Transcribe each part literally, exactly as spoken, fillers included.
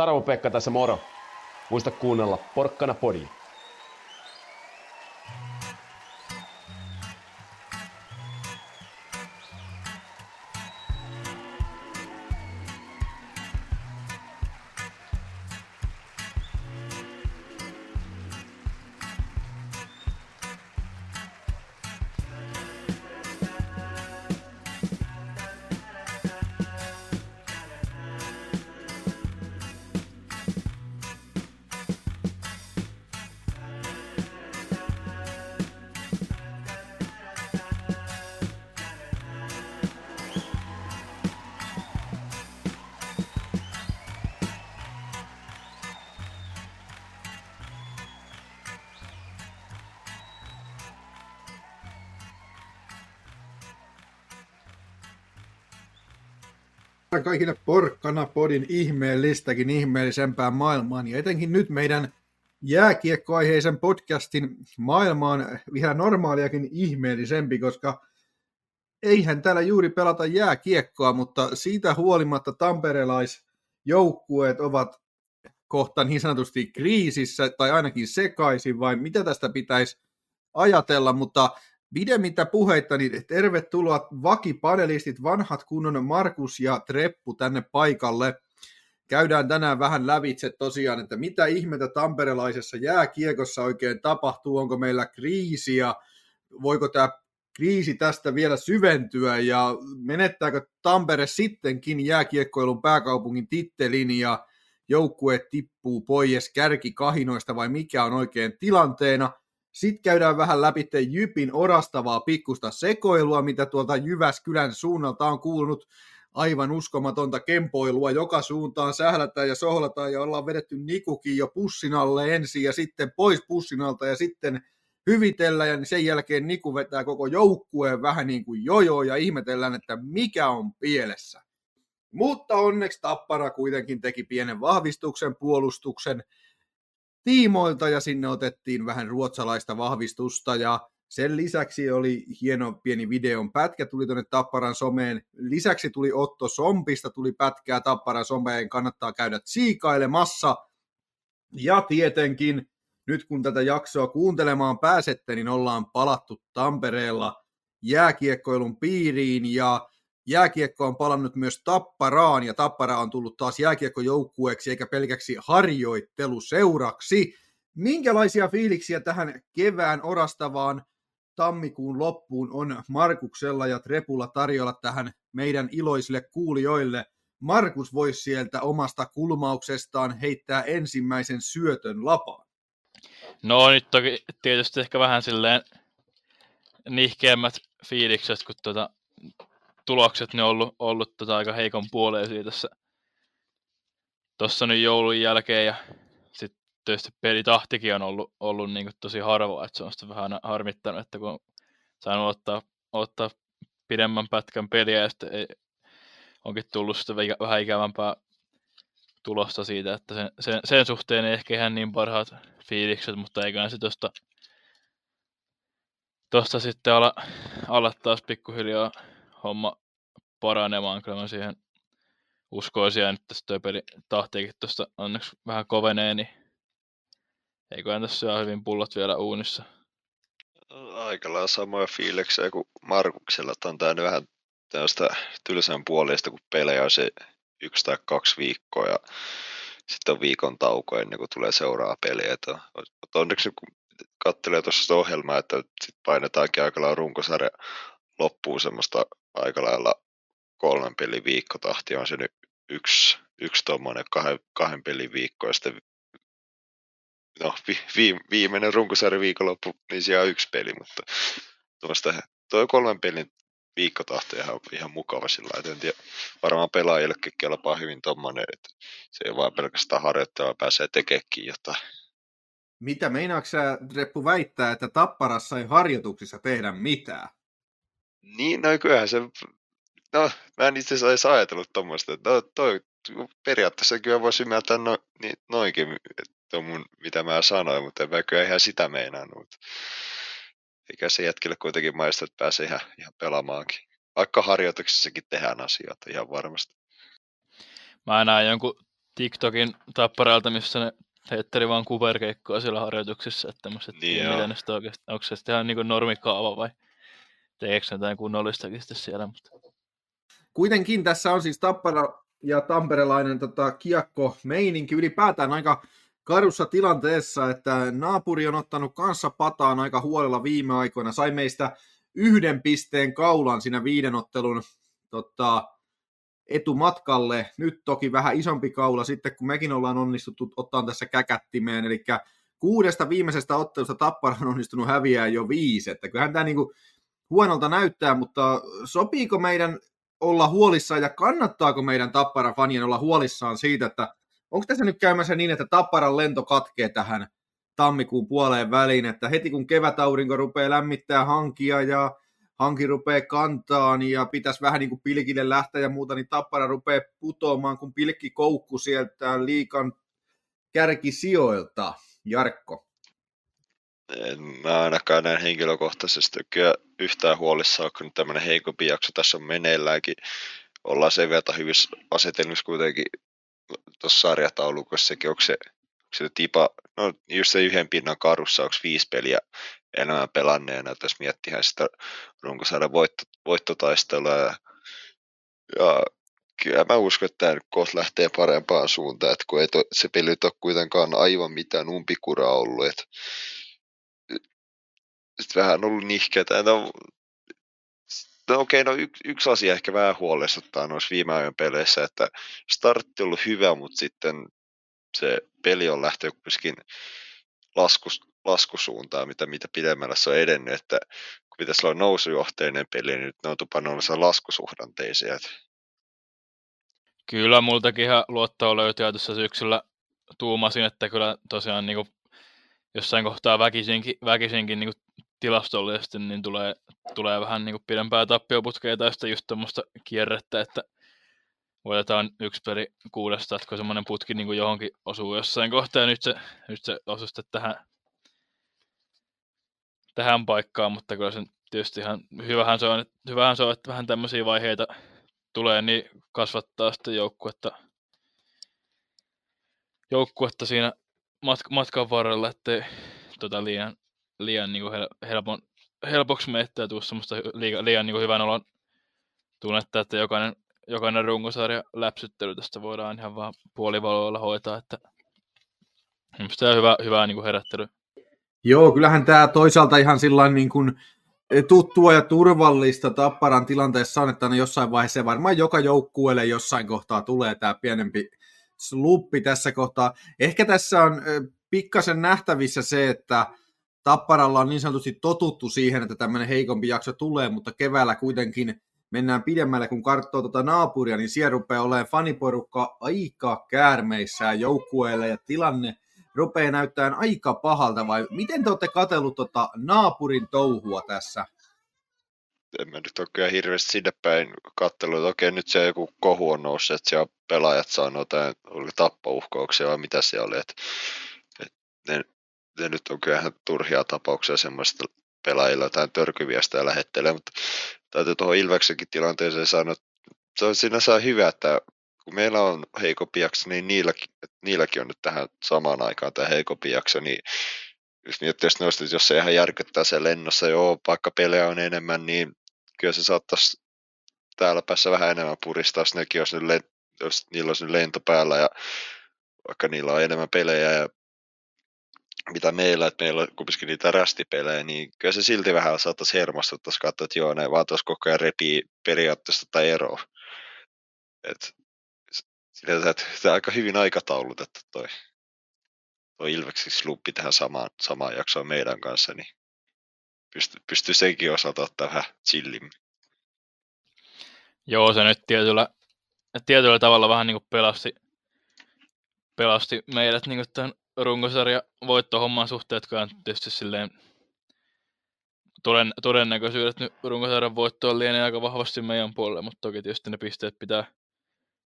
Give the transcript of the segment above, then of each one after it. Saramo-Pekka tässä moro. Muista kuunnella Porkkana-podia. Kaikille Porkkana-podin ihmeellistäkin ihmeellisempään maailmaan ja etenkin nyt meidän jääkiekkoaiheisen podcastin maailmaan ihan normaaliakin ihmeellisempi, koska eihän täällä juuri pelata jääkiekkoa, mutta siitä huolimatta tamperelaisjoukkueet ovat kohta niin sanotusti kriisissä tai ainakin sekaisin, vai mitä tästä pitäisi ajatella, mutta pidemmittä puheita, niin tervetuloa vakipanelistit, vanhat kunnon Markus ja Treppu tänne paikalle. Käydään tänään vähän lävitse tosiaan, että mitä ihmettä tamperelaisessa jääkiekossa oikein tapahtuu, onko meillä kriisi ja voiko tämä kriisi tästä vielä syventyä ja menettääkö Tampere sittenkin jääkiekkoilun pääkaupungin tittelin ja joukkue tippuu pois kärkikahinoista vai mikä on oikein tilanteena. Sitten käydään vähän läpi Jypin orastavaa pikkusta sekoilua, mitä tuolta Jyväskylän suunnalta on kuulunut aivan uskomatonta kempoilua. Joka suuntaan sählätään ja sohlataan ja ollaan vedetty Nikukin jo pussin alle ensin ja sitten pois pussin alta ja sitten hyvitellään. Ja sen jälkeen Niku vetää koko joukkueen vähän niin kuin jojo ja ihmetellään, että mikä on pielessä. Mutta onneksi Tappara kuitenkin teki pienen vahvistuksen puolustuksen tiimoilta ja sinne otettiin vähän ruotsalaista vahvistusta ja sen lisäksi oli hieno pieni videon pätkä, tuli tuonne Tapparan someen. Lisäksi tuli Otto Sompista, tuli pätkää Tapparan someen, kannattaa käydä tsiikailemassa. Ja tietenkin nyt kun tätä jaksoa kuuntelemaan pääsette, niin ollaan palattu Tampereella jääkiekkoilun piiriin ja jääkiekko on palannut myös Tapparaan ja Tappara on tullut taas jääkiekkojoukkueeksi eikä pelkäksi harjoitteluseuraksi. Minkälaisia fiiliksiä tähän kevään orastavaan tammikuun loppuun on Markuksella ja Trepulla tarjolla tähän meidän iloisille kuulijoille? Markus voisi sieltä omasta kulmauksestaan heittää ensimmäisen syötön lapaan. No nyt toki tietysti ehkä vähän silleen nihkeämmät fiilikset, kun tuota... tulokset ne on ollut, ollut tota aika heikon puoleisia tässä tuossa nyt joulun jälkeen ja sitten tietysti pelitahtikin on ollut, ollut niin kuin tosi harvaa, että se on sitten vähän harmittanut, että kun on saanut ottaa, ottaa pidemmän pätkän peliä ja sitten ei, onkin tullut sitten vähän ikävämpää tulosta siitä, että sen, sen, sen suhteen ei ehkä ihan niin parhaat fiilikset, mutta eiköhän se tuosta tosta sitten ala, ala taas pikkuhiljaa homma paranemaan, kyllä mä siihen uskoisin ja nyt tässä tuo pelitahtiakin tuosta onneksi vähän kovenee, niin eiköhän tässä ole hyvin pullot vielä uunissa. Aika lailla samoja fiiliksiä kuin Markuksella, että on tää nyt vähän tällaista tylsän puolesta, kun pelejä on se yksi tai kaksi viikkoa ja sitten on viikon tauko ennen kuin tulee seuraava peliä. Mutta onneksi kun katselee tuossa ohjelmaa, että sit painetaankin aika lailla runkosarja loppuu semmoista aika lailla kolmen pelin viikkotahtia, on se nyt yksi, yksi tuommoinen kahden, kahden pelin viikko, ja sitten no, vi, vi, viimeinen runkosarjan viikonloppu, niin siellä on yksi peli, mutta tuosta tuo kolmen pelin viikkotahti on ihan mukava sillä lailla, en tiedä, varmaan pelaajillekin kelpaa hyvin tuommoinen, että se ei vaan pelkästään harjoittaa, vaan pääsee tekeekin jotain. Mitä meinaatko sä, Reppu, väittää, että Tapparassa ei harjoituksissa tehdä mitään? Niin, no kyllähän se, no mä en itse asiassa edes ajatellut tommoista, että no toi, periaatteessa kyllä voisi ymmärtää no, niin, noinkin, että on mun, mitä mä sanoin, mutta en mä kyllä ihan sitä meinannut. Eikä se jätkille kuitenkin maista, että pääsee ihan, ihan pelaamaankin, vaikka harjoituksessakin tehdään asioita ihan varmasti. Mä näen jonkun TikTokin Tapparalta, missä ne heitteli vaan kuperkeikkoa siellä harjoituksissa, että tämmöset, niin mitä ne sitä oikeasti, onko se sitten ihan niin kuin normikaava vai teekö ne jotain kunnollistakin sitten siellä, mutta... Kuitenkin tässä on siis Tappara ja tamperelainen tota, kiekko-meininki ylipäätään aika karussa tilanteessa, että naapuri on ottanut kanssa pataan aika huolella viime aikoina. Sai meistä yhden pisteen kaulan siinä viiden ottelun tota, etumatkalle. Nyt toki vähän isompi kaula sitten, kun mekin ollaan onnistuttu ottaa tässä käkättimeen. Eli kuudesta viimeisestä ottelusta Tappara on onnistunut häviää jo viisi. Että kyllähän tämä niinku huonolta näyttää, mutta sopiiko meidän olla huolissaan ja kannattaako meidän Tappara-fanien olla huolissaan siitä, että onko tässä nyt käymässä niin, että Tapparan lento katkee tähän tammikuun puoleen väliin, että heti kun kevätaurinko rupeaa lämmittää hankia ja hanki rupeaa kantaan ja pitäisi vähän niin kuin pilkille lähteä ja muuta, niin Tappara rupeaa putoamaan, kun pilkki koukku sieltä liikan kärkisijoilta. Jarkko? En mä ainakaan näin henkilökohtaisesti kyllä yhtään huolissaan, kun tämmöinen heikompi jakso tässä on meneilläänkin. Ollaan sen verran hyvissä asetelmissa kuitenkin tuossa sarjataulukossakin, onko se, onko se tipa, no just se yhden pinnan karussa, onko viisi peliä enemmän pelanneena, että jos miettihän sitä runkosarjan voitto, voittotaistelua, ja, ja kyllä mä uskon, että tämä kohta lähtee parempaan suuntaan, että kun ei to, se peli ole kuitenkaan aivan mitään umpikuraa ollut, että sitten vähän on ollut nihkeätä. No, no okei, okay, no yksi, yksi asia ehkä vähän huolestuttaa noissa viime ajan peleissä, että startti on ollut hyvä, mutta sitten se peli on lähtenyt myöskin laskus, laskusuuntaan, mitä, mitä pidemmällä se on edennyt, että kun pitäisi olla nousujohteinen peli, niin nyt ne on tupannut laskusuhdanteisia. Kyllä, multakin ihan luottoa löytyy, tuossa syksyllä tuumasin, että kyllä tosiaan niin kuin jossain kohtaa väkisinkin, väkisinkin niin kuin tilastollisesti niin tulee, tulee vähän niin kuin pidempää tappioputkea tai sitten just tuommoista kierrettä, että voitetaan yksi peli kuudesta, että kun semmoinen putki niin kuin johonkin osuu jossain kohtaa, ja nyt se, nyt se osuu sitten tähän, tähän paikkaan, mutta kyllä se tietysti ihan hyvähän se on, että, hyvähän se on, että vähän tämmöisiä vaiheita tulee, niin kasvattaa sitten joukkuetta, joukkuetta siinä matka, matkan varrella, ettei tota liian liian niinku helpon, helpoksi meittää ja tuu semmoista liian, liian niinku hyvän olon tunnetta, että jokainen, jokainen runkosarja läpsyttely tästä voidaan ihan vaan puolivaloilla hoitaa, että tämä on hyvä, hyvää niinku herättely. Joo, kyllähän tämä toisaalta ihan sillain niin kuin tuttua ja turvallista Tapparan tilanteessa on, että jossain vaiheessa varmaan joka joukkueelle jossain kohtaa tulee tämä pienempi sluppi tässä kohtaa. Ehkä tässä on pikkasen nähtävissä se, että Tapparalla on niin sanotusti totuttu siihen, että tämmöinen heikompi jakso tulee, mutta keväällä kuitenkin mennään pidemmälle, kun karttoo tuota naapuria, niin siellä rupeaa olemaan faniporukka aika käärmeissään joukkueelle ja tilanne rupeaa näyttämään aika pahalta, vai miten te olette katsellut tuota naapurin touhua tässä? En mä nyt ole kyllä hirveästi sinne päin katsellut, että okei nyt siellä joku kohu on noussut, että siellä pelaajat saanut jotain tappouhkauksia vai mitä siellä oli, että et, ne... Ja nyt on kyllä ihan turhia tapauksia semmoista pelaajilla jotain törkyviestää lähettelee, mutta täytyy tuohon Ilveksenkin tilanteeseen sanoa, että se on sinänsä hyvä, että kun meillä on heikompi jakso, niin niilläkin, niilläkin on nyt tähän samaan aikaan tämä heikompi jakso, niin jos miettii, jos ne olisi, jos se ihan järkyttää se lennossa, joo, vaikka pelejä on enemmän, niin kyllä se saattaisi täällä päässä vähän enemmän puristaa, jos, nekin, jos, ne, jos niillä olisi lento päällä ja vaikka niillä on enemmän pelejä ja mitä meillä, että meillä on kuitenkin niitä rästipelejä, niin kyllä se silti vähän saattaisi hermostua, että katsoa, että joo, ne vaan tuossa koko ajan repii periaatteessa tai eroa. Että tämä on aika hyvin aikataulutettu toi, toi Ilveksisluuppi tähän samaan, samaan jaksoon meidän kanssa, niin pystyy, pystyy senkin osalta ottaa vähän chillimmin. Joo, se nyt tietyllä, tietyllä tavalla vähän niin kuin pelasti, pelasti meidät niin kuin tämän runkosarja voittohomman suhteetkaan tietysti silleen toden, todennäköisyydet nyt runkosarjan voittoon lienee aika vahvasti meidän puolelle, mutta toki tietysti ne pisteet pitää,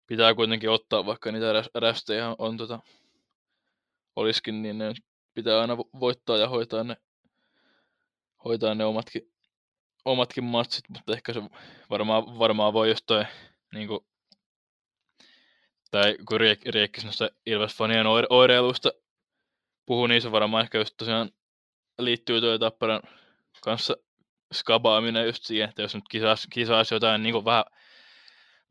pitää kuitenkin ottaa, vaikka niitä rästejä on tota, olisikin, niin ne pitää aina voittaa ja hoitaa ne, hoitaa ne omatkin, omatkin matsit, mutta ehkä se varmaan, varmaan voi jostain niin kuin tai kun Riekkis noista Ilves-fanien oireiluista puhuu, niin se varmaan ehkä just tosiaan liittyy tuo Tapparan kanssa skabaaminen just siihen, että jos nyt kisaisi, kisaisi jotain niin kuin vähän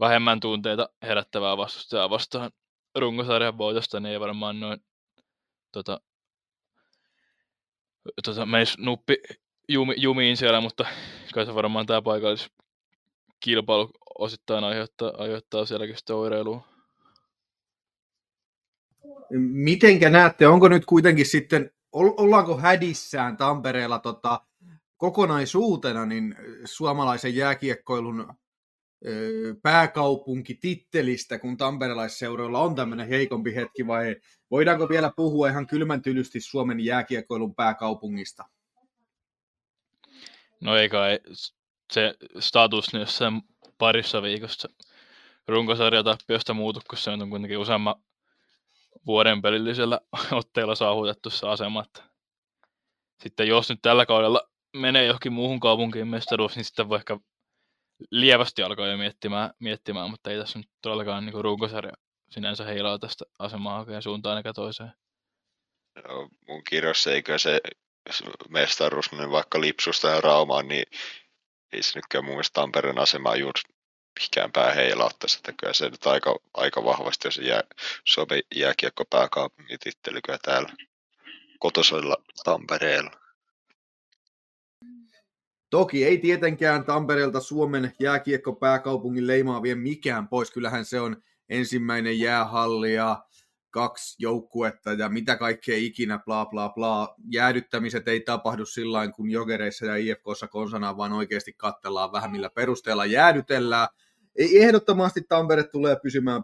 vähemmän tunteita herättävää vastustajaa vastaan runkosarjan voitosta, niin ei varmaan noin tota, tota, menisi nuppi jumi, jumiin siellä, mutta kai se varmaan tämä paikalliskilpailu osittain aiheuttaa, aiheuttaa sielläkin sitä oireilua. Mitenkä näette, onko nyt kuitenkin sitten, ollaanko hädissään Tampereella tota, kokonaisuutena niin suomalaisen jääkiekkoilun pääkaupunkitittelistä, kun tamperelaisseuroilla on tämmöinen heikompi hetki, vai voidaanko vielä puhua ihan kylmän tylysti Suomen jääkiekkoilun pääkaupungista? No ei kai se status niin jossain parissa viikossa runkosarjatappiosta muutu, kun se on kuitenkin useamman vuoden pelillisellä otteella saavutettu se asema. Sitten jos nyt tällä kaudella menee johonkin muuhun kaupunkiin mestaruus, niin sitten voi ehkä lievästi alkaa jo miettimään, miettimään mutta ei tässä nyt todellakaan niin runkosarja sinänsä heilaa tästä asemaa oikein suuntaan eikä toiseen. No, mun kirjoissa eikö se mestaruus mene vaikka Lipsusta ja Raumaan, niin ei se nytkään mun mielestä Tampereen asemaa juuri mikään pää heilauttaisi, että kyllä se nyt aika, aika vahvasti, jos jää, Suomen jääkiekko pääkaupungin titteli kyllä täällä kotoisella Tampereella. Toki ei tietenkään Tampereelta Suomen jääkiekko pääkaupungin leimaa vie mikään pois, kyllähän se on ensimmäinen jäähalli ja kaksi joukkuetta ja mitä kaikkea ikinä, bla bla bla. Jäädyttämiset ei tapahdu sillain kun Jokereissa ja I F K:ssa konsanaan, vaan oikeasti katsellaan vähän millä perusteella jäädytellään. Ehdottomasti Tampere tulee pysymään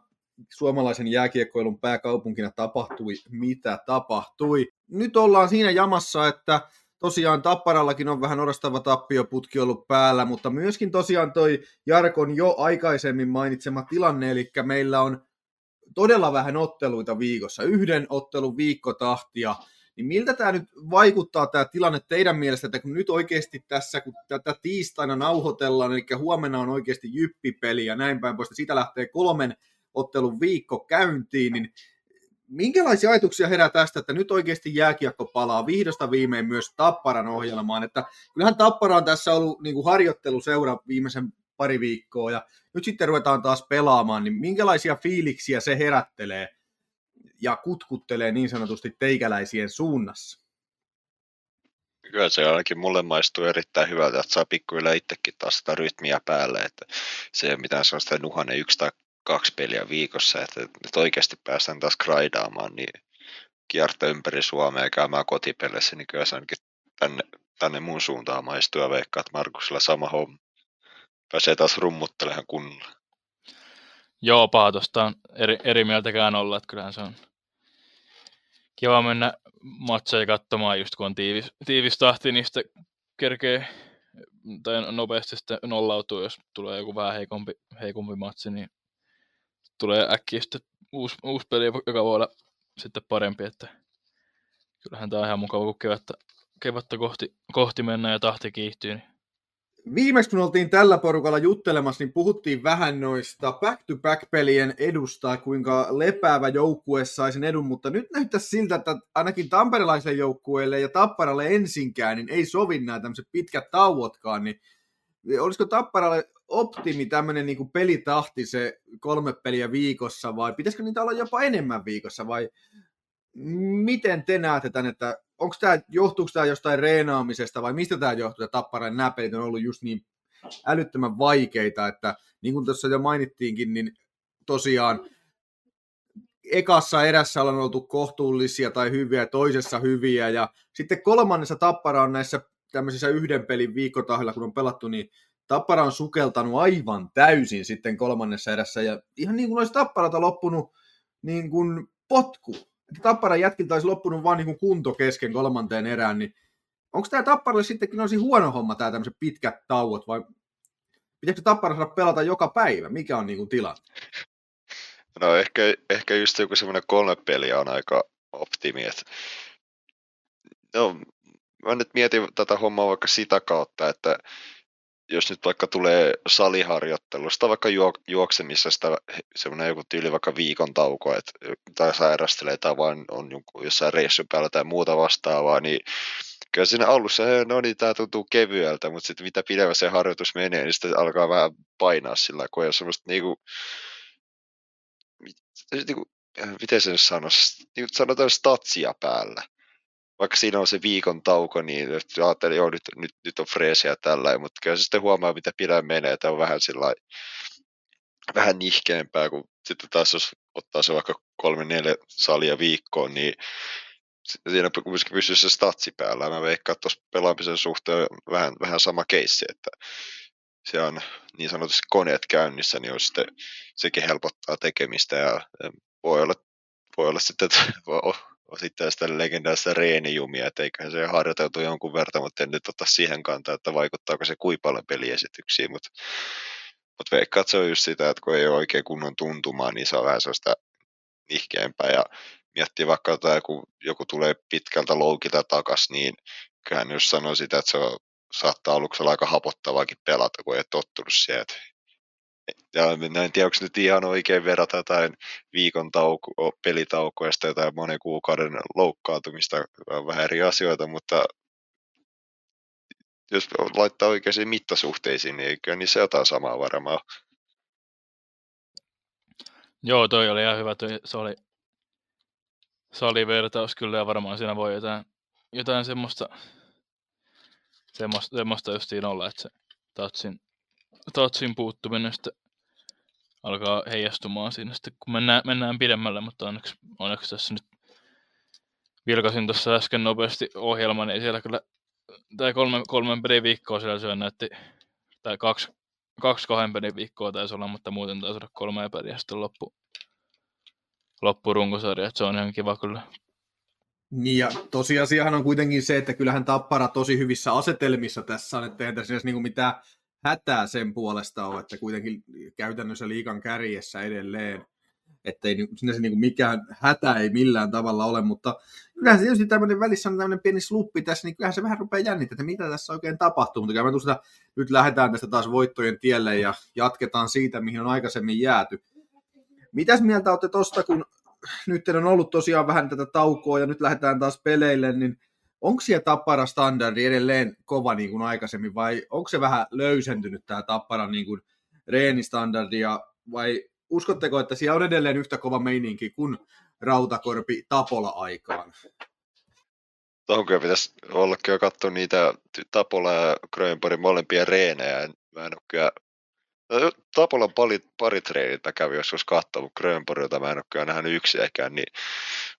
suomalaisen jääkiekkoilun pääkaupunkina, tapahtui mitä tapahtui. Nyt ollaan siinä jamassa, että tosiaan Tapparallakin on vähän orastava tappioputki ollut päällä, mutta myöskin tosiaan toi Jarkon jo aikaisemmin mainitsema tilanne, eli meillä on todella vähän otteluita viikossa, yhden ottelun viikkotahtia, niin miltä tämä nyt vaikuttaa tämä tilanne teidän mielestä, että kun nyt oikeasti tässä, kun tätä tiistaina nauhoitellaan, eli huomenna on oikeasti jyppipeli ja näin päin pois, siitä lähtee kolmen ottelun viikko käyntiin, niin minkälaisia ajatuksia herää tästä, että nyt oikeasti jääkiekko palaa vihdosta viimein myös Tapparan ohjelmaan, että kyllähän Tappara on tässä ollut niin kuin harjoitteluseura viimeisen pari viikkoa ja nyt sitten ruvetaan taas pelaamaan, niin minkälaisia fiiliksiä se herättelee ja kutkuttelee niin sanotusti teikäläisien suunnassa? Kyllä se ainakin mulle maistuu erittäin hyvältä, että saa pikkuilla itsekin taas sitä rytmiä päälle, että se ei ole mitään sellaista nuhanen yksi tai kaksi peliä viikossa, että nyt oikeasti päästään taas graidaamaan, niin kiertää ympäri Suomea ja käymään kotipeleissä, niin kyllä se ainakin tänne, tänne mun suuntaan maistuu ja veikkaa, että Markusilla sama homma. Pääsee taas rummuttelemaan kunnolla. Joo, paha tuosta on eri, eri mieltäkään olla, että kyllähän se on kiva mennä matseja katsomaan, just kun on tiivis, tiivis tahti, niin sitten kerkee tai nopeasti sitten nollautuu, jos tulee joku vähän heikompi, heikompi matsi, niin tulee äkkiä sitten uusi, uusi peli, joka voi olla sitten parempi, että kyllähän tämä on ihan mukava, kun kevättä, kevättä kohti, kohti mennään ja tahti kiihtyy, niin viimeksi kun oltiin tällä porukalla juttelemassa, niin puhuttiin vähän noista back-to-back-pelien edusta, kuinka lepäävä joukkue sai sen edun, mutta nyt näyttäisi siltä, että ainakin tamperelaiselle joukkueelle ja Tapparalle ensinkään, niin ei sovi nämä tämmöiset pitkät tauotkaan, niin olisiko Tapparalle optimi tämmöinen niin kuin pelitahti se kolme peliä viikossa vai pitäisikö niitä olla jopa enemmän viikossa vai miten te näette tämän, että onko tämä, johtuuko tämä jostain reenaamisesta vai mistä tämä johtuu, että Tapparan nämä pelit on ollut just niin älyttömän vaikeita, että niin kuin tuossa jo mainittiinkin, niin tosiaan ekassa erässä on oltu kohtuullisia tai hyviä, toisessa hyviä ja sitten kolmannessa Tappara on näissä tämmöisissä yhden pelin viikkotahilla, kun on pelattu, niin Tappara on sukeltanut aivan täysin sitten kolmannessa erässä ja ihan niin kuin olisi Tapparalta loppunut niin kuin potku. Tapparan jätkiltä olisi loppunut vaan niin kuin kunto kesken kolmanteen erään, niin onko tämä Tapparalle sittenkin olisi huono homma tämä tämmöiset pitkät tauot, vai pitääkö Tappara saada pelata joka päivä? Mikä on niin kuin tilanne? No ehkä, ehkä just joku semmoinen kolme peliä on aika optimi. Että no, mä nyt mietin tätä hommaa vaikka sitä kautta, että jos nyt vaikka tulee saliharjoittelusta, vaikka juok- juoksemisesta semmoinen joku tyyli vaikka viikon tauko, että tai sairastelee tai vaan on jonkun, jossain reissun päällä tai muuta vastaavaa, niin kyllä siinä alussa, no niin, tämä tuntuu kevyeltä, mutta sitten mitä pidemmän se harjoitus menee, niin sitten alkaa vähän painaa sillä, kun ei ole semmoista niinku, niinku miten se nyt sanoisi, niin sanotaan statsia päällä. Vaikka siinä on se viikon tauko, niin ajattelin, joo, nyt, nyt, nyt on freesiä tällä, mutta kyllä se sitten huomaa, mitä pidän menee, tämä on vähän sillä vähän nihkeämpää, kun sitten taas jos ottaa se vaikka kolme, neljä salia viikkoon, niin siinä kuitenkin pysyy se statsi päällä. Mä veikkaan, että tuossa pelaamisen suhteen vähän, vähän sama keissi, että se on niin sanotusti koneet käynnissä, niin on sitten, sekin helpottaa tekemistä ja voi olla, voi olla sitten, että osittain sitä legendaista reenijumia, että eiköhän se ole harjoiteltu jonkun verran, mutta en nyt ota siihen kantaa, että vaikuttaako se kuinka paljon peliesityksiin, mutta mut veikkaa, että se on just sitä, että kun ei ole oikein kunnon tuntumaa, niin se on vähän sellaista nihkeämpää ja miettii vaikka jotain, kun joku tulee pitkältä loukilta takaisin, niin kyllähän jos sanoo sitä, että se on, saattaa aluksella aika hapottavaakin pelata, kun ei ole tottunut siihen. Ja en tiedä, onko nyt ihan oikein verrata jotain viikon tauko, pelitaukoa ja jotain monen kuukauden loukkaantumista, vähän eri asioita, mutta jos laittaa oikeisiin mittasuhteisiin, niin kyllä niissä jotain samaa varmaan. Joo, toi oli ihan hyvä, toi sali, salivertaus kyllä, ja varmaan siinä voi jotain, jotain semmoista, semmoista, semmoista just siinä olla, että se tatsin. Tatsin puuttuminen sitten alkaa heijastumaan siinä sitten, kun mennään, mennään pidemmälle, mutta onneksi, onneksi tässä nyt vilkasin tuossa äsken nopeasti ohjelman, niin siellä kyllä tämä kolmen, kolmen pelin viikkoa siellä syön näytti, tai kaksi, kaksi kahden pelin viikkoa taisi olla, mutta muuten taisi olla kolme peliä sitten loppu, loppurunkosarja, että se on ihan kiva kyllä. Niin ja tosiasiahan on kuitenkin se, että kyllähän Tappara tosi hyvissä asetelmissa tässä on, että ei tässä edes niin kuin mitään hätää sen puolesta on, että kuitenkin käytännössä liigan kärjessä edelleen, että ei sinänsä niin kuin mikään hätä ei millään tavalla ole, mutta kyllähän se tietysti tämmöinen välissä on tämmöinen pieni sluppi tässä, niin kyllähän se vähän rupeaa jännittämään, että mitä tässä oikein tapahtuu, mutta kyllä mä tuosta, nyt lähdetään tästä taas voittojen tielle ja jatketaan siitä, mihin on aikaisemmin jääty. Mitäs mieltä olette tuosta, kun nyt on ollut tosiaan vähän tätä taukoa ja nyt lähdetään taas peleille, niin onko siellä Tappara standardi edelleen kova niin kuin aikaisemmin vai onko se vähän löysentynyt tämä Tapparan niin kuin reenistandardia vai uskotteko, että siellä on edelleen yhtä kova meininki kuin Rautakorpi Tapola-aikaan? Tuohon kyllä pitäisi olla kyllä katsoa niitä Tapola ja Grönborgin molempia reenejä. Mä en ole kyllä... Tapolan pari, pari treeniltä kävi joskus katsoa, mutta Grönborgilta mä en ole kyllä nähnyt yksiäkään, niin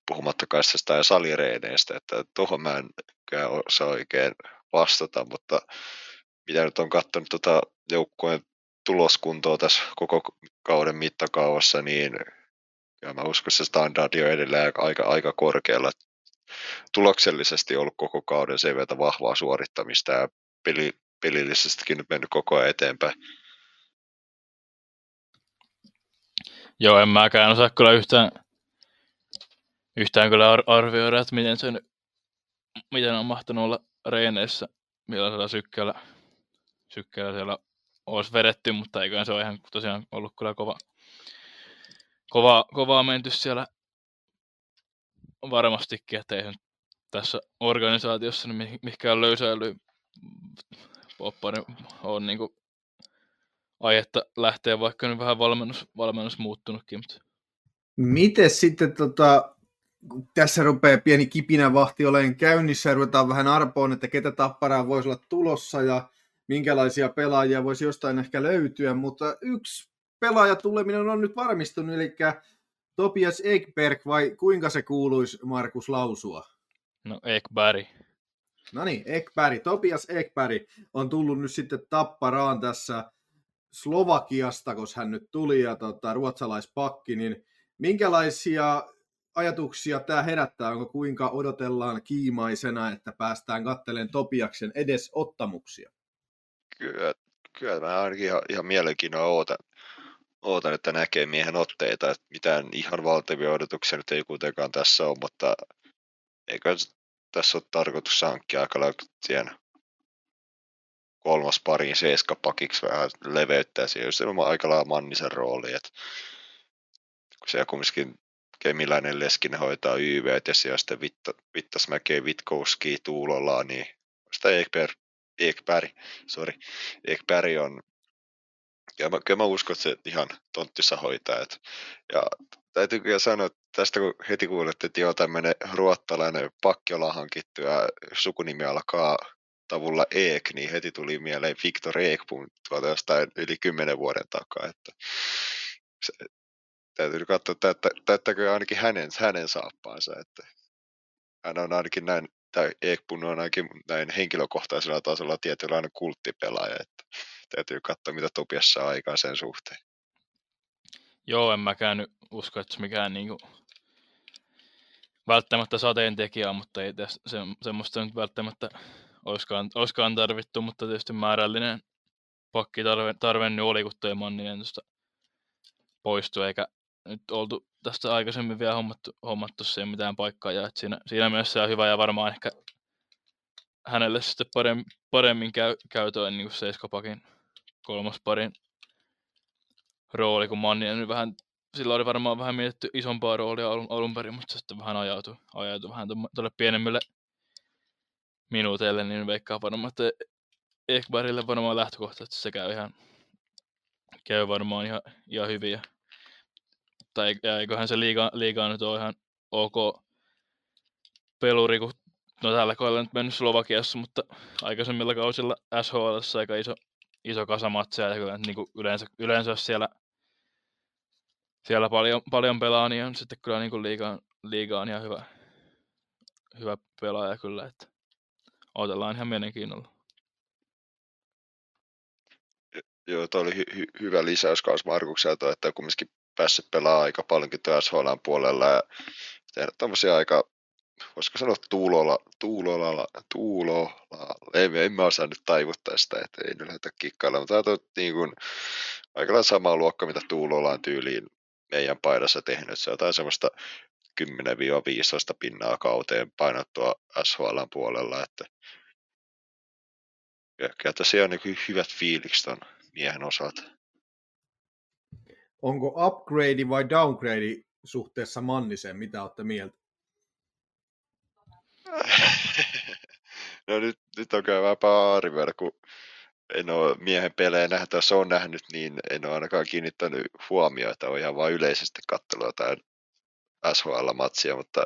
puhumattakaan sitä salireeneistä, että tuohon mä en kyllä osaa oikein vastata, mutta mitä nyt on katsonut tuota joukkueen tuloskuntoa tässä koko kauden mittakaavassa, niin kyllä mä uskon, että se standardi on edelleen aika, aika korkealla. Tuloksellisesti on ollut koko kauden sen verran vahvaa suorittamista ja peli, pelillisestikin nyt mennyt koko ajan eteenpäin. Joo, en mäkään osaa kyllä yhtään, yhtään kyllä ar- arvioida, että miten, sen, miten on mahtanut olla reeneissä, millaisella sykkeellä, sykkeellä siellä olisi vedetty, mutta eiköhän se ole ihan tosiaan ollut kyllä kova, kova, kovaa menty siellä varmastikin, että eihän tässä organisaatiossa niin mikään löysäily poppainen on niin kuin aihetta lähtee, vaikka nyt vähän valmennus, valmennus muuttunutkin. Miten sitten, tota, tässä rupeaa pieni kipinävahti oleen käynnissä, ruvetaan vähän arpoon, että ketä Tapparaa voisi olla tulossa ja minkälaisia pelaajia voisi jostain ehkä löytyä, mutta yksi pelaaja tuleminen on nyt varmistunut, eli Tobias Ekberg, vai kuinka se kuuluisi, Markus, lausua? No, Ekberg. No niin, Ekberg, Tobias Ekberg on tullut nyt sitten Tapparaan tässä Slovakiasta, koska hän nyt tuli, ja tota, ruotsalaispakki, niin minkälaisia ajatuksia tämä herättää? Onko kuinka odotellaan kiimaisena, että päästään katselemaan Tobiaksen edesottamuksia? Kyllä, kyllä mä ainakin ihan, ihan mielenkiinnolla ootan, ootan, että näkee miehen otteita. Että mitään ihan valtavia odotuksia nyt ei kuitenkaan tässä ole, mutta eikö tässä ole tarkoitus hankkia aika lailla kolmas pariin seiskapakiksi vähän leveyttää siihen, jos on aika lailla Mannisen rooli, että kun siellä kumminkin Kemiläinen, Leskinen hoitaa Y V:t ja siellä sitten Vitta, Vittasmäki, Vitkouskii, Tuulolaa, niin sitä Ekberg, Ekberg, sorry, Ekberg on, ja mä, kyllä mä uskon, että se ihan tonttissa hoitaa, että, ja täytyy kyllä sanoa, että tästä kun heti kuulette, että joo, tämmöinen ruottalainen pakki ollaan hankittu ja sukunimi alkaa tavulla Eek, niin heti tuli mieleen Viktor Ekbom tuolta jostain yli kymmenen vuoden takaa, että se, täytyy katsoa, täyttä, täyttääkö ainakin hänen, hänen saappaansa, että hän on ainakin näin, tai Ekbom on ainakin näin henkilökohtaisella tasolla tietynlainen kulttipelaaja, että täytyy katsoa, mitä Tobias saa aikaan sen suhteen. Joo, en mäkään usko, että se mikään niinku välttämättä sateentekijä on, mutta ei tässä se, semmoista nyt välttämättä olisikaan, olisikaan tarvittu, mutta tietysti määrällinen pakki tarve, tarve nyt oli, kun toi Manninen tuosta poistui, eikä nyt oltu tästä aikaisemmin vielä hommattu, hommattu siihen mitään paikkaa, ja että siinä, siinä mielessä on hyvä ja varmaan ehkä hänelle sitten paremmin, paremmin käy, käytöön niin kuin seiskapakin kolmosparin rooli, kun Manninen nyt vähän, sillä oli varmaan vähän mietitty isompaa roolia alun, alun perin, mutta se sitten vähän ajautui, ajautui vähän tuolle pienemmille minuuteille, niin veikkaa varmaan, että Ekbergille varmaan lähtökohta, että se käy ihan, käy varmaan ihan, ihan hyvin. Ja, tai eiköhän se liiga, liigaa nyt ole ihan ok peluri, kun no tällä kohdalla nyt mennyt Slovakiassa, mutta aikaisemmilla kausilla S H L:ssä aika iso, iso kasa matseja, ja kyllä niin kuin yleensä, yleensä siellä, siellä paljon, paljon pelaa, niin on sitten kyllä niin kuin liigaan, liigaan ihan hyvä, hyvä pelaaja kyllä, että odotellaan ihan mielenkiinnolla. Joo, tuo oli hy- hy- hyvä lisäys kaus Markukselta, että kumminkin päässyt pelaamaan aika paljonkin S H L:n puolella ja tehdä tommosia aika, voisiko sanoa Tuulola, Tuulola, Tuulola, ei, en mä osaa nyt taivuttaa sitä, että ei nyt lähdetä kikkailla, mutta tämä on niin kuin aika lailla samaa luokkaa, mitä Tuulolaan tyyliin meidän paidassa tehnyt, se on jotain semmoista kymmenen viisitoista pinnaa kauteen painottua S H L:n puolella, että kyllä tässä on niin hyvät fiilikset on miehen osalta. Onko upgrade vai downgrade suhteessa Manniseen? Mitä olette mieltä? No nyt, nyt on kyllä vähän pari verran, kun en ole miehen pelejä nähnyt, jos on nähnyt, niin en ole ainakaan kiinnittänyt huomioita. Olen ihan vaan yleisesti katsellut jotain S H L-matsia, mutta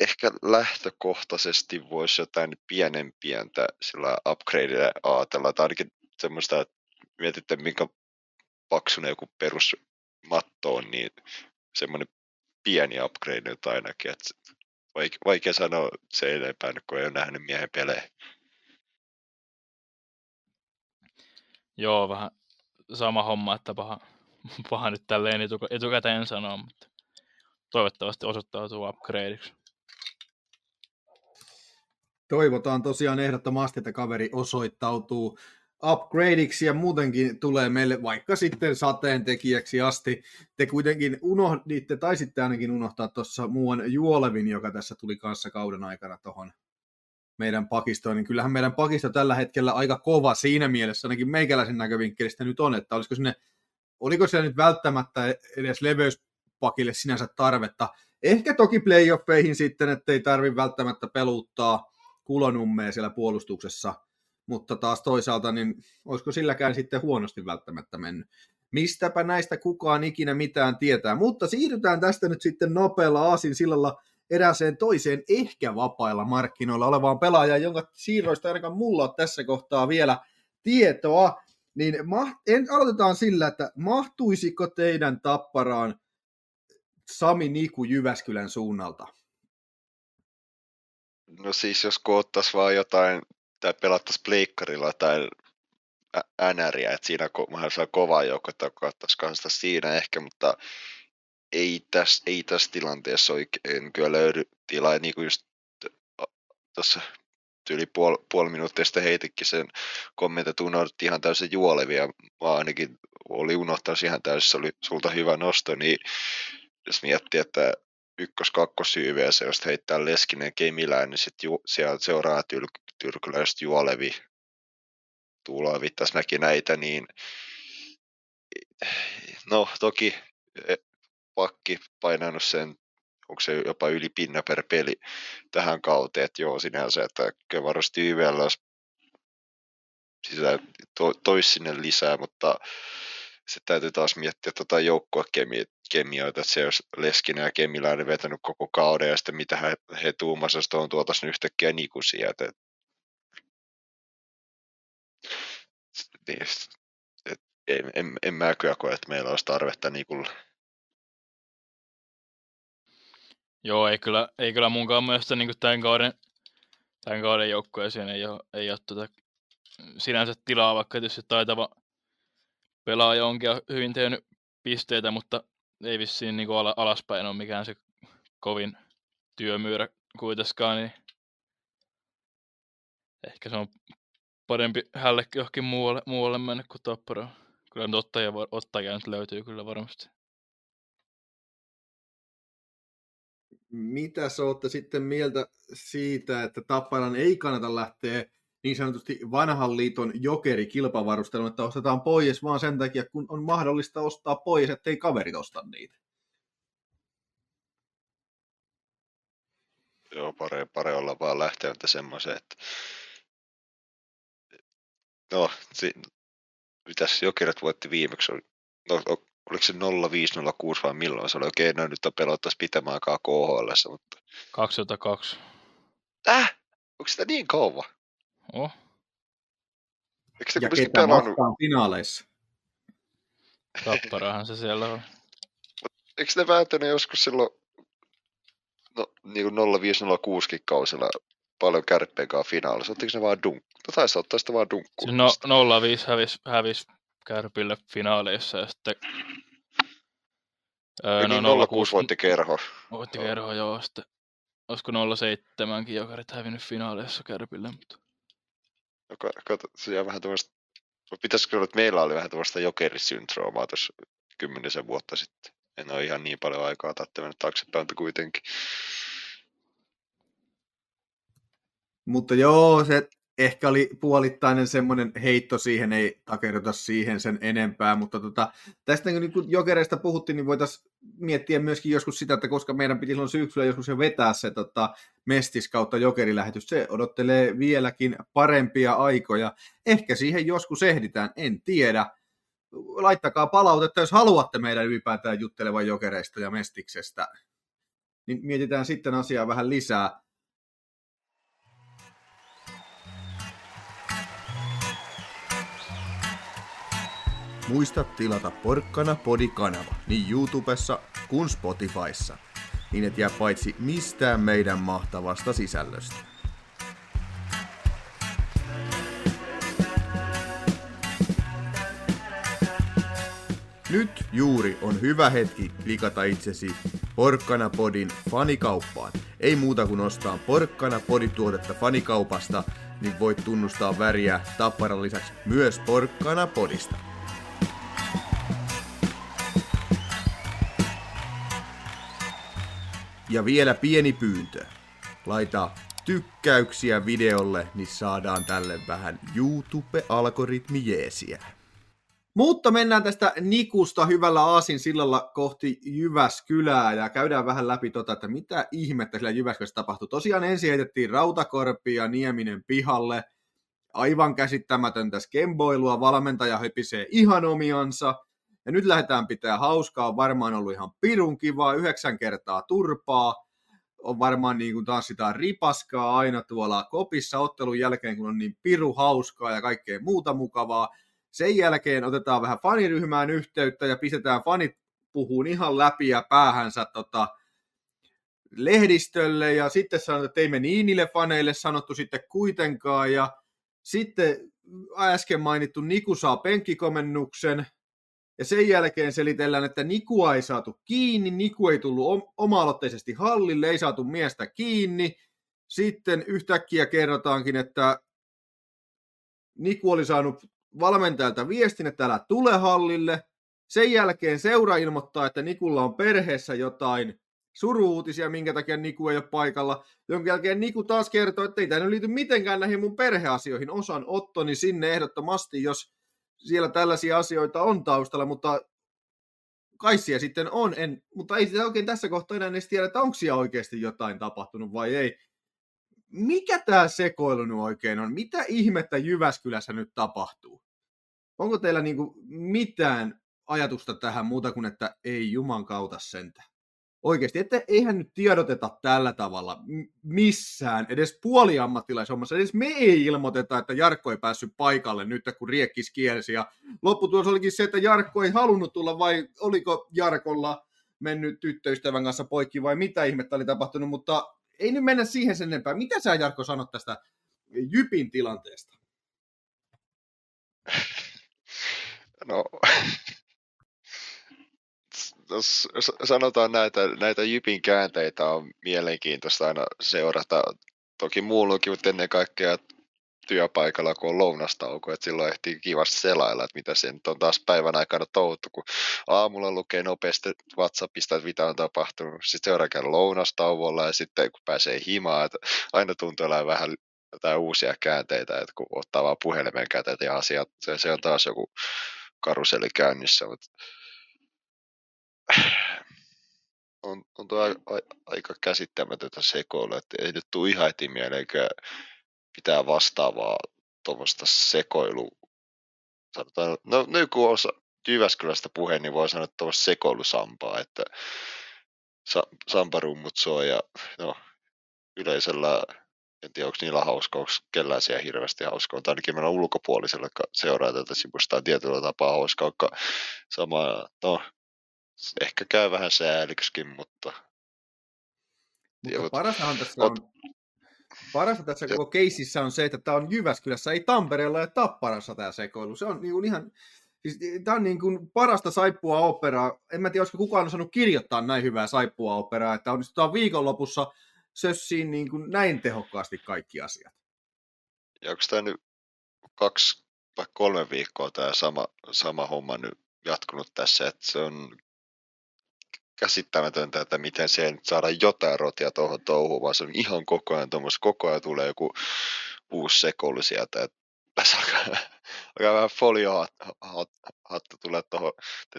ehkä lähtökohtaisesti voisi jotain pienen pientä sillä upgradeilla ajatella, tai ainakin semmoista, että mietitte, minkä paksunen joku perusmatto on, niin semmoinen pieni upgrade nyt ainakin, että vaikea sanoa se enempää, kun ei ole nähnyt miehen pelejä. Joo, vähän sama homma, että paha, paha nyt tälleen etukäteen sanoa, mutta toivottavasti osoittautuu upgradeiksi. Toivotaan tosiaan ehdottomasti, että kaveri osoittautuu upgradeiksi ja muutenkin tulee meille vaikka sitten sateentekijäksi asti. Te kuitenkin unohditte, tai sitten ainakin unohtaa tuossa muuan Juolevin, joka tässä tuli kanssa kauden aikana tuohon meidän pakistoon. Niin kyllähän meidän pakisto tällä hetkellä aika kova siinä mielessä, ainakin meikäläisen näkövinkkelistä nyt on, että olisiko sinne, oliko siellä nyt välttämättä edes leveyspakille sinänsä tarvetta. Ehkä toki playoffeihin sitten, ettei tarvitse välttämättä peluuttaa Kulonummea siellä puolustuksessa. Mutta taas toisaalta, niin olisiko silläkään sitten huonosti välttämättä mennyt. Mistäpä näistä kukaan ikinä mitään tietää. Mutta siirrytään tästä nyt sitten nopealla aasinsillalla erääseen toiseen ehkä vapailla markkinoilla olevaan pelaajaan, jonka siirroista ainakaan mulla on tässä kohtaa vielä tietoa. Niin aloitetaan sillä, että mahtuisiko teidän Tapparaan Sami Niku Jyväskylän suunnalta? No siis jos koottaisiin vaan jotain tai pelattaisiin pleikkarilla tai änäriä, että siinä on mahdollisimman kovaa joukkoa, että katsotaan siinä ehkä, mutta ei tässä, ei tässä tilanteessa oikein kyllä löydy tilaa, niin kuin just tuossa yli puoli, puoli minuuttia sitten heitikin sen kommentin, että unohdettiin ihan täysin Juolevia, vaan ainakin oli unohtanut ihan täysin, se oli sulta hyvä nosto, niin jos miettii, että ykkös-kakkosyyviä, se jos heittää Leskinen Kemiläinen, niin sitten siellä seuraa tyrkyläiset Juolevi, Tuulola, Vittasmäki, näitä, niin no toki pakki painanut sen, onko se jopa yli pinna per peli tähän kauteen, että joo sinänsä, että kyllä varmasti Y V:llä olisi sitä to, toisi sinne lisää, mutta se täytyy taas miettiä tota joukkoa kemioita, että se jos Leskinen ja Kemiläinen vetänyt koko kauden ja sitten mitä he, he tuumasivat, tuon tuotaisiin yhtäkkiä Niku sieltä. Et, et, et, en, en, en mä kyllä koe, että meillä olisi tarvetta Nikulle. Joo, ei kyllä, ei kyllä munkaan mielestä niin tämän kauden, tämän kauden joukkueeseen ei ole, ei ole tuota, sinänsä tilaa, vaikka tietysti taitava pelaaja onkin hyvin tehnyt pisteitä, mutta ei vissiin niin ala, alaspäin ole mikään se kovin työmyyrä kuitenkaan, niin ehkä se on parempi hälle johonkin muualle, muualle mennä kuin Tapparaan. Kyllä nyt ottaja, ottaja nyt löytyy kyllä varmasti. Mitä sä ootte sitten mieltä siitä, että Tapparan ei kannata lähteä niin sanotusti vanhan liiton jokerikilpavarustelun, että ostetaan pois vaan sen takia, kun on mahdollista ostaa pois, ettei kaverit osta niitä? Joo, pare, pare olla vaan lähtemättä semmoiseen, että no, si... mitäs Jokerit voitti viimeksi? No, no... Oliko se nolla viisi nolla kuusi vai milloin se oli? Okei, no nyt on pelottaisi pitämään aikaa K H L:ssä, mutta... kaksituhattakaksi. Äh? Onko sitä niin kauan? Oh. Eikö se ja ketä pelannut... vastaan finaaleissa? Tapparahan se siellä on. Eikö ne päätynyt joskus silloin no, niin nolla viisi nolla kuusi kausilla paljon Kärppeenkaan finaalissa? Ottiko ne vaan dunkku? No taisi ottaa sitä vaan dunkkuun. No nolla viisi hävis... hävis. Kärpille finaaleissa ja sitten... Öö, no, nolla kuusi voitti kerho. Voitti kerho, joo. Sitten, olisiko nolla seitsemänkin Jokerit hävinnyt finaaleissa Kärpille, mutta... No, kato, se on vähän tämmöistä... Pitäisikö sanoa, että meillä oli vähän tämmöistä jokerisyndroomaa tuossa kymmenisen vuotta sitten. En ole ihan niin paljon aikaa tahti mennä taaksepäin, mutta kuitenkin. Mutta joo, se... Ehkä oli puolittainen semmoinen heitto siihen, ei takerrota siihen sen enempää, mutta tota, tästä kun Jokereista puhuttiin, niin voitaisiin miettiä myöskin joskus sitä, että koska meidän piti silloin syksyllä joskus jo vetää se tota, Mestis kautta Jokerilähetys, se odottelee vieläkin parempia aikoja. Ehkä siihen joskus ehditään, en tiedä. Laittakaa palautetta, jos haluatte meidän ylipäätään juttelevan Jokereista ja Mestiksestä, niin mietitään sitten asiaa vähän lisää. Muista tilata Porkkana Podi-kanava niin YouTubessa kuin Spotifyssa, niin et jää paitsi mistään meidän mahtavasta sisällöstä. Nyt juuri on hyvä hetki klikata itsesi Porkkana Podin fanikauppaan. Ei muuta kuin ostaa Porkkana Podi-tuotetta fanikaupasta, niin voit tunnustaa väriä Tapparan lisäksi myös Porkkana Podista. Ja vielä pieni pyyntö. Laita tykkäyksiä videolle, niin saadaan tälle vähän YouTube-algoritmi-jeesiä. Mutta mennään tästä Nikusta hyvällä aasinsillalla kohti Jyväskylää ja käydään vähän läpi tota, että mitä ihmettä sillä Jyväskylässä tapahtui. Tosiaan ensin heitettiin Rautakorpi ja Nieminen pihalle. Aivan käsittämätöntä skemboilua, valmentaja höpisee ihan omiansa. Ja nyt lähdetään pitää hauskaa, on varmaan ollut ihan pirun kivaa, yhdeksän kertaa turpaa, on varmaan niin kuin tanssitaan ripaskaa aina tuolla kopissa ottelun jälkeen, kun on niin piru hauskaa ja kaikkea muuta mukavaa. Sen jälkeen otetaan vähän faniryhmään yhteyttä ja pistetään fanit puhuun ihan läpi ja päähänsä tota lehdistölle ja sitten sanotaan, että ei me niin niille faneille sanottu sitten kuitenkaan ja sitten äsken mainittu Niku saa penkkikomennuksen. Ja sen jälkeen selitellään, että Nikua ei saatu kiinni, Niku ei tullut oma-aloitteisesti hallille, ei saatu miestä kiinni. Sitten yhtäkkiä kerrotaankin, että Niku oli saanut valmentajalta viestin, että älä tule hallille. Sen jälkeen seura ilmoittaa, että Nikulla on perheessä jotain suru-uutisia, minkä takia Niku ei ole paikalla, jonka jälkeen Niku taas kertoo, että ei tämä liity mitenkään näihin mun perheasioihin. Osan ottoni sinne ehdottomasti, jos siellä tällaisia asioita on taustalla, mutta kai siellä sitten on. En, mutta ei sitä oikein tässä kohtaa enää edes tiedä, että onko siellä oikeasti jotain tapahtunut vai ei. Mikä tämä sekoilu nyt oikein on? Mitä ihmettä Jyväskylässä nyt tapahtuu? Onko teillä niinku mitään ajatusta tähän muuta kuin, että ei juman kautta sentä? Oikeasti, että eihän nyt tiedoteta tällä tavalla missään, edes puoliammattilaishommassa. Edes me ei ilmoiteta, että Jarkko ei päässyt paikalle nyt, kun Riekkis kielsi. Ja lopputulos olikin se, että Jarkko ei halunnut tulla, vai oliko Jarkolla mennyt tyttöystävän kanssa poikki, vai mitä ihmettä oli tapahtunut. Mutta ei nyt mennä siihen sen enempää. Mitä sä, Jarkko, sanot tästä Jypin tilanteesta? No... Sanotaan näitä, näitä Jypin käänteitä on mielenkiintoista aina seurata. Toki muullakin, mutta ennen kaikkea työpaikalla, kun on lounastauko, että silloin ehtii kivasti selailla, että mitä se nyt on taas päivän aikana touhuttu, kun aamulla lukee nopeasti WhatsAppista, että mitä on tapahtunut, sitten seuraakaan lounastauolla ja sitten kun pääsee himaan, että aina tuntuu vähän jotain uusia käänteitä, että kun ottaa vaan puhelimen käteen ja asiat, se on taas joku karuselli käynnissä, mutta On, on tuo aika käsittämätöntä sekoilua, että ei nyt tule ihan heti mieleen, eikä pitää vastaavaa tuommoista sekoilu. Sanotaan, no nyt kun on Jyväskylästä puheen, niin voi sanoa tuommoista sekoilusampaa, että samparummut soi ja no, yleisellä, en tiedä onko niillä hauska, onko kellään siellä hirveästi hauska, mutta ainakin meillä on ulkopuolisella seuraa tätä sivusta tietyllä tapaa hauska, onko sama, no ehkä käy vähän sääliksikin, mutta... mutta parastahan tässä on... Parasta tässä koko keisissä on se, että tämä on Jyväskylässä, ei Tampereella ja Tapparassa tämä sekoilu. Se on niin kuin ihan... Siis, tämä on niin kuin parasta saippua operaa. En mä tiedä, olisiko kukaan on saanut kirjoittaa näin hyvää saippua operaa, että onnistutaan viikonlopussa sössiin niin kuin näin tehokkaasti kaikki asiat. Ja onko tämä nyt kaksi vai kolme viikkoa tämä sama, sama homma nyt jatkunut tässä, että se on... käsittämätöntä, että miten se ei nyt saada jotain rotia tuohon touhuun, vaan se on ihan koko ajan tuommoista, koko ajan tulee joku uusi sekoilu sieltä, että tässä alkaa, alkaa vähän foliohattu tulee tuohon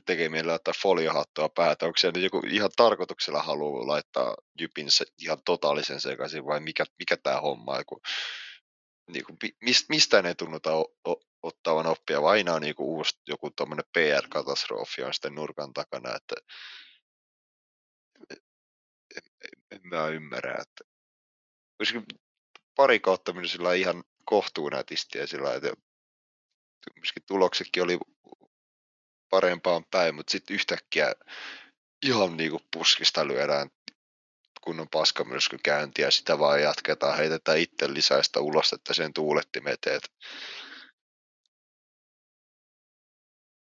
tekemillä, että foliohattua päätä, onko se nyt joku ihan tarkoituksella haluaa laittaa Jypin ihan totaalisen sekaisin, vai mikä, mikä tämä homma, kun, niin kuin, mistään ei tunnuta o, o, ottavan oppia, vaan aina on niin kuin uusi joku tuommoinen P R-katastrofi on sitten nurkan takana, että en mä ymmärrä, että olisiko pari kautta mennyt sillä ihan kohtuunätisti ja sillä että tuloksetkin oli parempaan päin, mutta sitten yhtäkkiä ihan niin kuin puskista lyödään kunnon paskamyrskyn käyntiä, sitä vaan jatketaan, heitetään itse lisää sitä ulos, että sen tuulettimet eteen.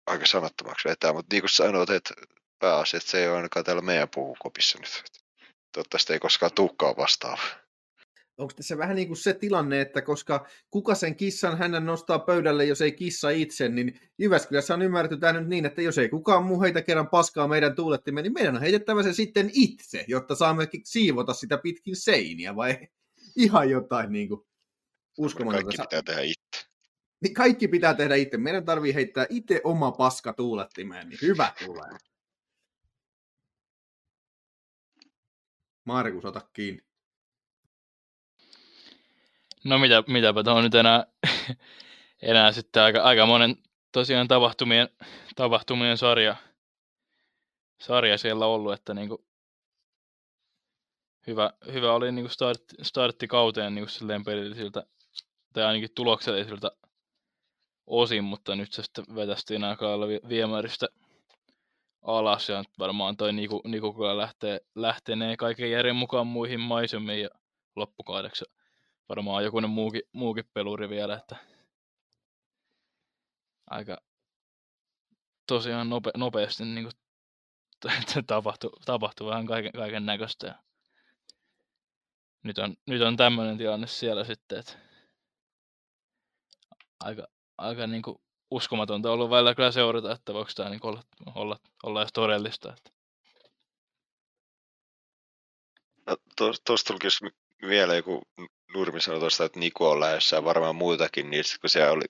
Aika sanattomaksi vetää, mutta niin kuin sanoit, että pääasia, että se ei ole ainakaan täällä meidän puukopissa nyt. Toivottavasti ei koskaan tulekaan vastaava. Onko tässä vähän niin kuin se tilanne, että koska kuka sen kissan hänen nostaa pöydälle, jos ei kissa itse, niin Jyväskylässä on ymmärretty tämä nyt niin, että jos ei kukaan muu heitä kerran paskaa meidän tuulettimeen, niin meidän on heitettävä se sitten itse, jotta saamme siivota sitä pitkin seiniä, vai ihan jotain niin kuin uskomatonta. Kaikki pitää tehdä itse. Niin kaikki pitää tehdä itse. Meidän tarvii heittää itse oma paska tuulettimeen, niin hyvä tulee. Markus, ota kiinni. No mitä, mitäpä tuohon nyt enää, enää sitten aika, aika monen tosiaan tapahtumien, tapahtumien sarja, sarja siellä ollut, että niinku hyvä, hyvä oli niinku start, startti kauteen niinku silleen perillisiltä, tai ainakin tuloksellisilta osin, mutta nyt se sitten vetästiin aika lailla viemäristä alas ja varmaan toi Niku, Niku kyllä lähtee, lähtenee kaiken järjen mukaan muihin maisemiin ja loppukaudeksi varmaan jokunen muukin, muukin peluri vielä, että aika tosiaan nope, nopeasti niin kuin tapahtui, tapahtui vähän kaiken, kaiken näköistä ja nyt on, nyt on tämmöinen tilanne siellä sitten, että aika, aika niin kuin uskomatonta on ollut välillä kyllä seurata, että voiko tämä niin olla, olla, olla edes todellista. Että. Tuosta tuli kysymys vielä, joku Nurmi sanoi tuosta, että Niku on lähdössä ja varmaan muitakin niistä, kun siellä oli,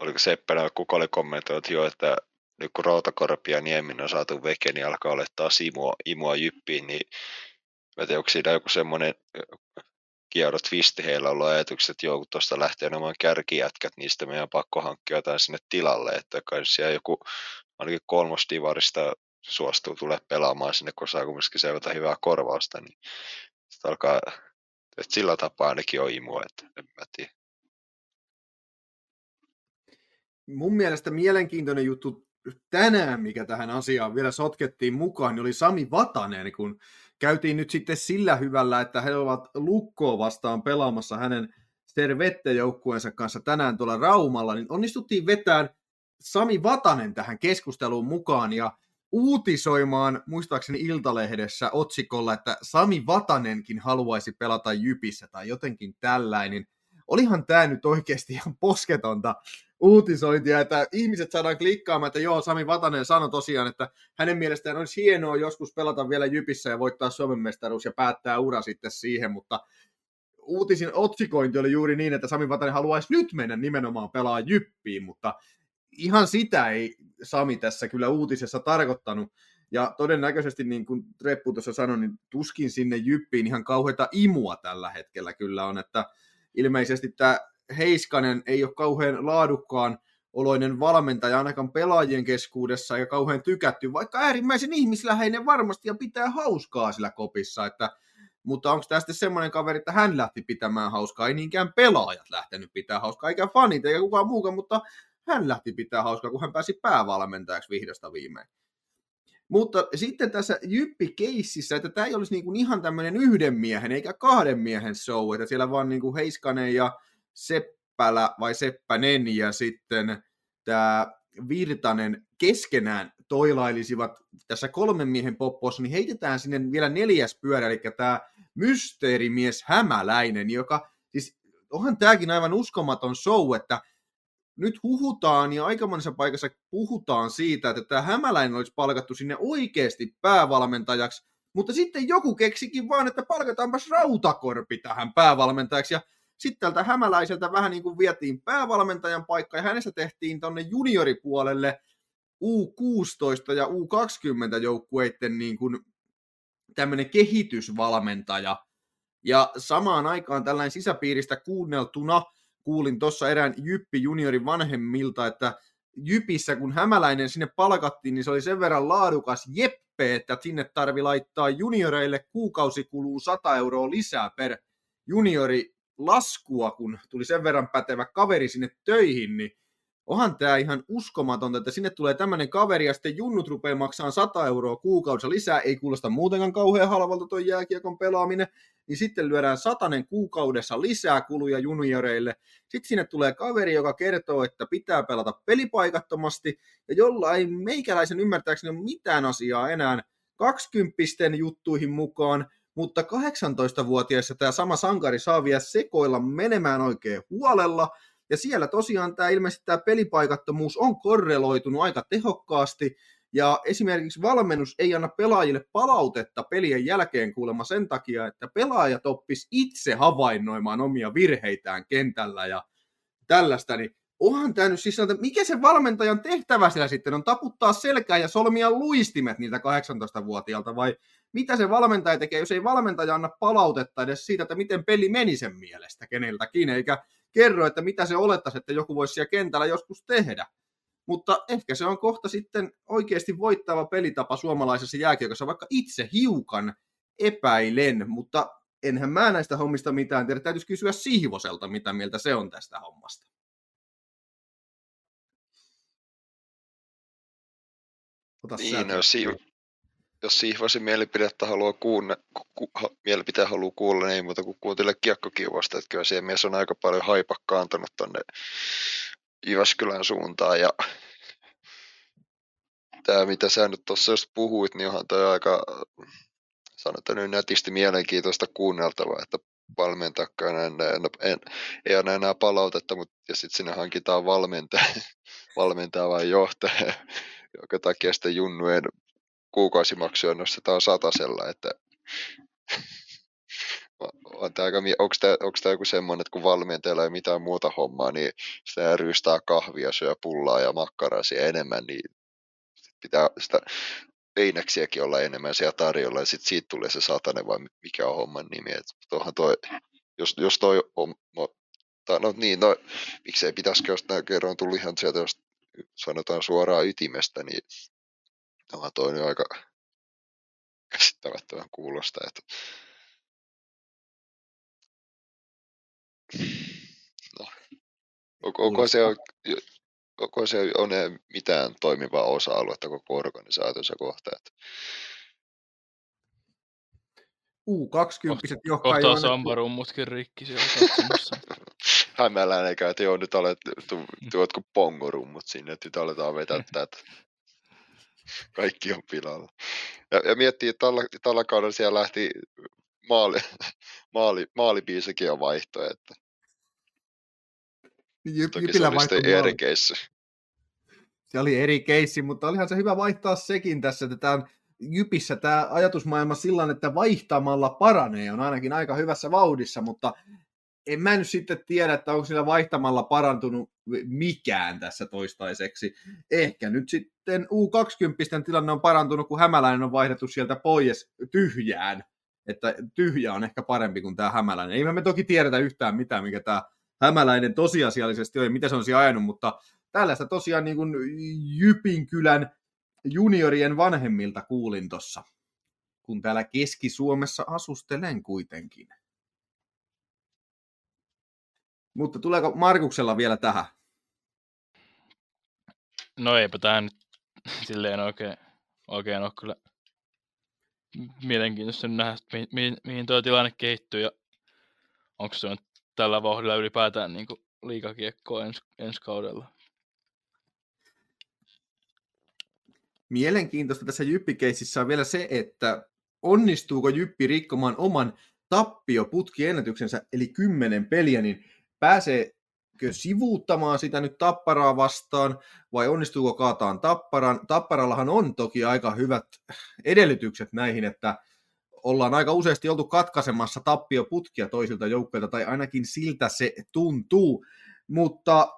oliko Seppälä, kuka oli kommentoinut jo, että nyt kun Rautakorpi ja Nieminen on saatu veke, niin alkaa olla taas imua, imua jyppiin, niin mä tiedän, onko siinä joku semmoinen kierro twisti heillä ollut ajatukset, että joo, kun tuosta lähtee oman kärkijätkät, niin sitä meidän on pakko hankkia jotain sinne tilalle, että kai siellä joku ainakin kolmostivarista suostuu tulee pelaamaan sinne, kun saa kumminkin seurata hyvää korvausta, niin sitä alkaa, että sillä tapaa ainakin on imua, että en mä tiedä. Mun mielestä mielenkiintoinen juttu tänään, mikä tähän asiaan vielä sotkettiin mukaan, niin oli Sami Vatanen, kun käytiin nyt sitten sillä hyvällä, että he ovat Lukkoa vastaan pelaamassa hänen servette-joukkueensa kanssa tänään tuolla Raumalla, niin onnistuttiin vetämään Sami Vatanen tähän keskusteluun mukaan ja uutisoimaan, muistaakseni Iltalehdessä otsikolla, että Sami Vatanenkin haluaisi pelata Jypissä tai jotenkin tällainen. Olihan tämä nyt oikeasti ihan posketonta uutisointia, että ihmiset saadaan klikkaamaan, että joo, Sami Vatanen sanoi tosiaan, että hänen mielestään olisi hienoa joskus pelata vielä Jypissä ja voittaa Suomen mestaruus ja päättää ura sitten siihen, mutta uutisin otsikointi oli juuri niin, että Sami Vatanen haluaisi nyt mennä nimenomaan pelaa Jyppiin, mutta ihan sitä ei Sami tässä kyllä uutisessa tarkoittanut, ja todennäköisesti, niin kuin Reppu tuossa sanoi, niin tuskin sinne Jyppiin ihan kauheita imua tällä hetkellä kyllä on, että ilmeisesti tämä Heiskanen ei ole kauhean laadukkaan oloinen valmentaja ainakaan pelaajien keskuudessa ja kauhean tykätty, vaikka äärimmäisen ihmisläheinen varmasti ja pitää hauskaa sillä kopissa, että, mutta onko tämä sitten semmoinen kaveri, että hän lähti pitämään hauskaa, ei niinkään pelaajat lähtenyt pitää hauskaa, eikä fanit eikä kukaan muukaan, mutta hän lähti pitää hauskaa, kun hän pääsi päävalmentajaksi vihdosta viimein. Mutta sitten tässä Jyppi-keississä, että tämä ei olisi niin kuin ihan tämmöinen yhden miehen eikä kahden miehen show, että siellä vaan niin kuin Heiskanen ja Seppälä vai Seppänen ja sitten tämä Virtanen keskenään toilailisivat tässä kolmen miehen poppossa, niin heitetään sinne vielä neljäs pyörä, eli tämä mysteerimies Hämäläinen, joka, siis onhan tämäkin aivan uskomaton show, että nyt huhutaan ja aika monessa paikassa puhutaan siitä, että tämä Hämäläinen olisi palkattu sinne oikeasti päävalmentajaksi, mutta sitten joku keksikin vaan, että palkataanpas Rautakorpi tähän päävalmentajaksi ja sitten tältä Hämäläiseltä vähän niin kuin vietiin päävalmentajan paikka ja hänestä tehtiin tuonne junioripuolelle U kuusitoista ja U kaksikymmentä joukkueiden niin kuin tämmöinen kehitysvalmentaja ja samaan aikaan tällainen sisäpiiristä kuunneltuna kuulin tuossa erään Jyppi juniorin vanhemmilta, että Jypissä kun Hämäläinen sinne palkattiin, niin se oli sen verran laadukas jeppe, että sinne tarvi laittaa junioreille kuukausi kuluu sata euroa lisää per juniori laskua, kun tuli sen verran pätevä kaveri sinne töihin, niin onhan tämä ihan uskomatonta, että sinne tulee tämmöinen kaveri ja sitten junnut rupeaa maksamaan sata euroa kuukaudessa lisää, ei kuulosta muutenkaan kauhean halvalta tuo jääkiekon pelaaminen, niin sitten lyödään satanen kuukaudessa lisää kuluja junioreille. Sitten sinne tulee kaveri, joka kertoo, että pitää pelata pelipaikattomasti ja jolla ei meikäläisen ymmärtääkseni ole mitään asiaa enää kaksikymppisten juttuihin mukaan, mutta kahdeksantoistavuotiaissa tämä sama sankari saa vielä sekoilla menemään oikein huolella. Ja siellä tosiaan tämä ilmeisesti tämä pelipaikattomuus on korreloitunut aika tehokkaasti. Ja esimerkiksi valmennus ei anna pelaajille palautetta pelien jälkeen kuulemma sen takia, että pelaajat oppis itse havainnoimaan omia virheitään kentällä ja tällaista. Niin onhan tämä nyt siis sanotaan, että mikä se valmentajan tehtävä siellä sitten on taputtaa selkää ja solmia luistimet niiltä kahdeksantoistavuotiaalta vai mitä se valmentaja tekee, jos ei valmentaja anna palautetta edes siitä, että miten peli meni sen mielestä keneltäkin, eikä kerro, että mitä se olettaisi, että joku voisi siellä kentällä joskus tehdä. Mutta ehkä se on kohta sitten oikeasti voittava pelitapa suomalaisessa jääkiekossa, vaikka itse hiukan epäilen, mutta enhän mä näistä hommista mitään tiedä. Täytyisi kysyä Sihvoselta, mitä mieltä se on tästä hommasta. Ota niin, no, si- jos Sihvosen mielipidettä haluaa kuunne, ku, ku, mielipiteä haluaa kuulla, niin ei muuta kuin kuuntele kiekkokiuosta. Että kyllä siellä mies on aika paljon haipakkaantanut tuonne Jyväskylän suuntaan. Ja tämä, mitä sä nyt tuossa just puhuit, niin onhan toi aika, sanotaan nyt nätisti mielenkiintoista kuunneltavaa, että valmentakaan en, en, ei ole enää palautetta, mutta ja sitten sinne hankitaan valmentaja, valmentaja vai johtaja, joka takia sitten junnujen kuukausimaksuja nostetaan satasella, että on tämä aika, onko tämä, onko tämä joku semmoinen, että kun valmentajalla ei mitään muuta hommaa, niin sitä ryystää kahvia, syö pullaa ja makkaraa siihen enemmän, niin pitää sitä einäksiäkin olla enemmän siellä tarjolla, ja sitten siitä tulee se satanen, vai mikä on homman nimi. Että toi, jos, jos toi on, no niin, no miksei pitäisikö, jos nämä kerran on tullut ihan sieltä, jos sanotaan suoraan ytimestä, niin onhan toi nyt aika käsittämättömän kuulosta, että no, onko se, onko se on mitään toimivaa osa-aluetta koko organisaatiossa kohtaan? U kaksikymmentä, johon kohtaa johon... sambarummutkin rikki siellä katsomassa. Hämäläinen käy, että joo, nyt alettu, tuotko pongorummut sinne, että nyt aletaan vetää tätä. Kaikki on pilalla. Ja, ja miettii, että tällä, tällä kaudella siellä lähti maali, maali, maalibiisikin on vaihto, että Jyp, toki se oli sitten eri keissi. Se oli eri keissi, mutta olihan se hyvä vaihtaa sekin tässä, että tämä Jypissä tämä ajatusmaailma sillä, että vaihtamalla paranee, on ainakin aika hyvässä vauhdissa, mutta en mä nyt sitten tiedä, että onko sillä vaihtamalla parantunut mikään tässä toistaiseksi. Ehkä nyt sitten U kaksikymmentä tilanne on parantunut, kun Hämäläinen on vaihdettu sieltä pois tyhjään, että tyhjä on ehkä parempi kuin tämä Hämäläinen. Ei me toki tiedetä yhtään mitään, mikä tämä Hämäläinen tosiasiallisesti on ja mitä se on siinä ajanut, mutta tällaista tosiaan niin kuin Jypinkylän juniorien vanhemmilta kuulin tuossa, kun täällä Keski-Suomessa asustelen kuitenkin. Mutta tuleeko Markuksella vielä tähän? No eipä tämä nyt silleen oikein, oikein ole kyllä mielenkiintoista nähdä, mihin, mihin, mihin tuo tilanne kehittyy ja onko se on tällä vauhdilla ylipäätään niin kuin liigakiekkoa ens, ensi kaudella. Mielenkiintoista tässä Jyppi-keississä on vielä se, että onnistuuko Jyppi rikkomaan oman tappioputkiennätyksensä, eli kymmenen peliä, niin pääseekö sivuuttamaan sitä nyt Tapparaa vastaan, vai onnistuuko kaataan Tapparan? Tapparallahan on toki aika hyvät edellytykset näihin, että ollaan aika useasti oltu katkaisemassa tappioputkia toisilta joukkoilta, tai ainakin siltä se tuntuu. Mutta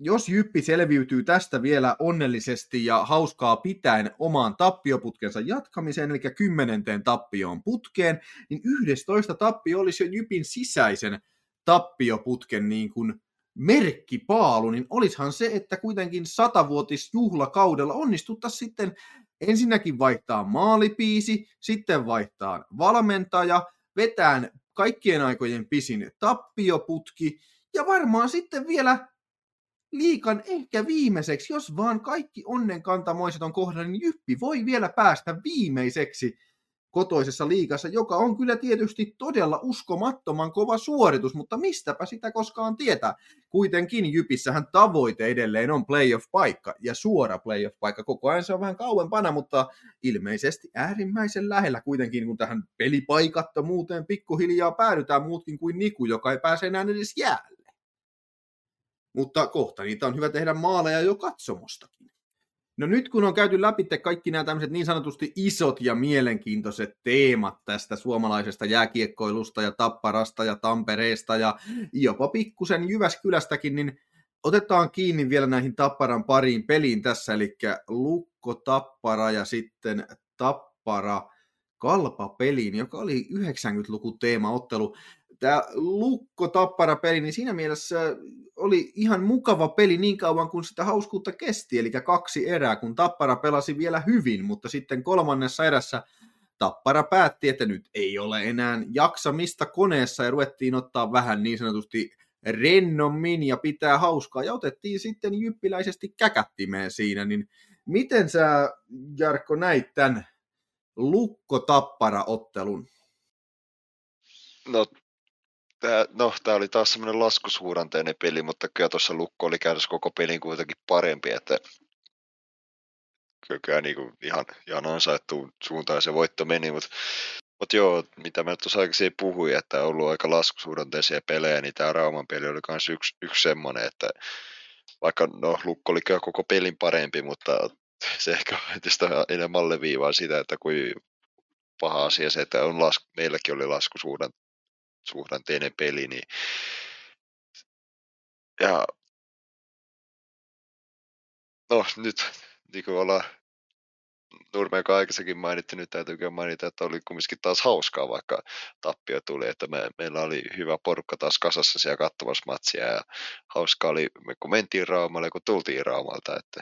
jos Jyppi selviytyy tästä vielä onnellisesti ja hauskaa pitäen omaan tappioputkensa jatkamiseen, eli kymmenenteen tappioon putkeen, niin yhdestoista tappio olisi jo Jypin sisäisen tappioputken niin kuin merkkipaalu, niin olisihan se, että kuitenkin satavuotisjuhlakaudella onnistuttaisiin sitten ensinnäkin vaihtaa maalipiisi, sitten vaihtaa valmentaja, vetään kaikkien aikojen pisin tappioputki ja varmaan sitten vielä liigan ehkä viimeiseksi, jos vaan kaikki onnenkantamoiset on kohdalla, niin Jyppi voi vielä päästä viimeiseksi kotoisessa liigassa, joka on kyllä tietysti todella uskomattoman kova suoritus, mutta mistäpä sitä koskaan tietää. Kuitenkin Jypissähän tavoite edelleen on playoff-paikka ja suora playoff-paikka. Koko ajan se on vähän kauempana, mutta ilmeisesti äärimmäisen lähellä kuitenkin, kun tähän pelipaikattomuuteen pikkuhiljaa päädytään muutkin kuin Niku, joka ei pääse enää edes jäälle. Mutta kohta niitä on hyvä tehdä maaleja jo katsomostakin. No nyt kun on käyty läpi kaikki nämä tämmöiset niin sanotusti isot ja mielenkiintoiset teemat tästä suomalaisesta jääkiekkoilusta ja Tapparasta ja Tampereesta ja jopa pikkusen Jyväskylästäkin, niin otetaan kiinni vielä näihin Tapparan pariin peliin tässä, eli Lukko Tappara ja sitten Tappara Kalpa peliin, joka oli yhdeksänkymmentäluvun teemaottelu. Tämä Lukko-Tappara-peli, niin siinä mielessä oli ihan mukava peli niin kauan kuin sitä hauskuutta kesti, eli kaksi erää, kun Tappara pelasi vielä hyvin, mutta sitten kolmannessa erässä Tappara päätti, että nyt ei ole enää jaksamista koneessa ja ruvettiin ottaa vähän niin sanotusti rennommin ja pitää hauskaa ja otettiin sitten jyppiläisesti käkättimeen siinä, niin miten sä Jarkko näit tämän Lukko-Tappara-ottelun? No Tämä, no, tämä oli taas semmoinen laskusuuranteinen peli, mutta kyllä tuossa Lukko oli käydessä koko pelin kuitenkin parempi, että kyllä niin kuin ihan, ihan ansaittuun suuntaan se voitto meni, mutta, mutta joo, mitä mä nyt tuossa aikaisemmin puhuin, että on ollut aika laskusuuranteisia pelejä, niin tämä Rauman peli oli myös yksi, yksi semmoinen, että vaikka no, Lukko oli kyllä koko pelin parempi, mutta se ehkä on enemmän leviivaa sitä, että kuin paha asia se, että on las, meilläkin oli laskusuuranteinen suhdanteinen peli, niin ja no nyt, niin kuin ollaan Nurmeen aikaisemmin mainittu, nyt täytyy mainita, että oli kumminkin taas hauskaa, vaikka tappio tuli, että me, meillä oli hyvä porukka taas kasassa siellä katsomassa matsia, ja hauskaa oli, kun mentiin Raumalle, kun tultiin Raumalta, että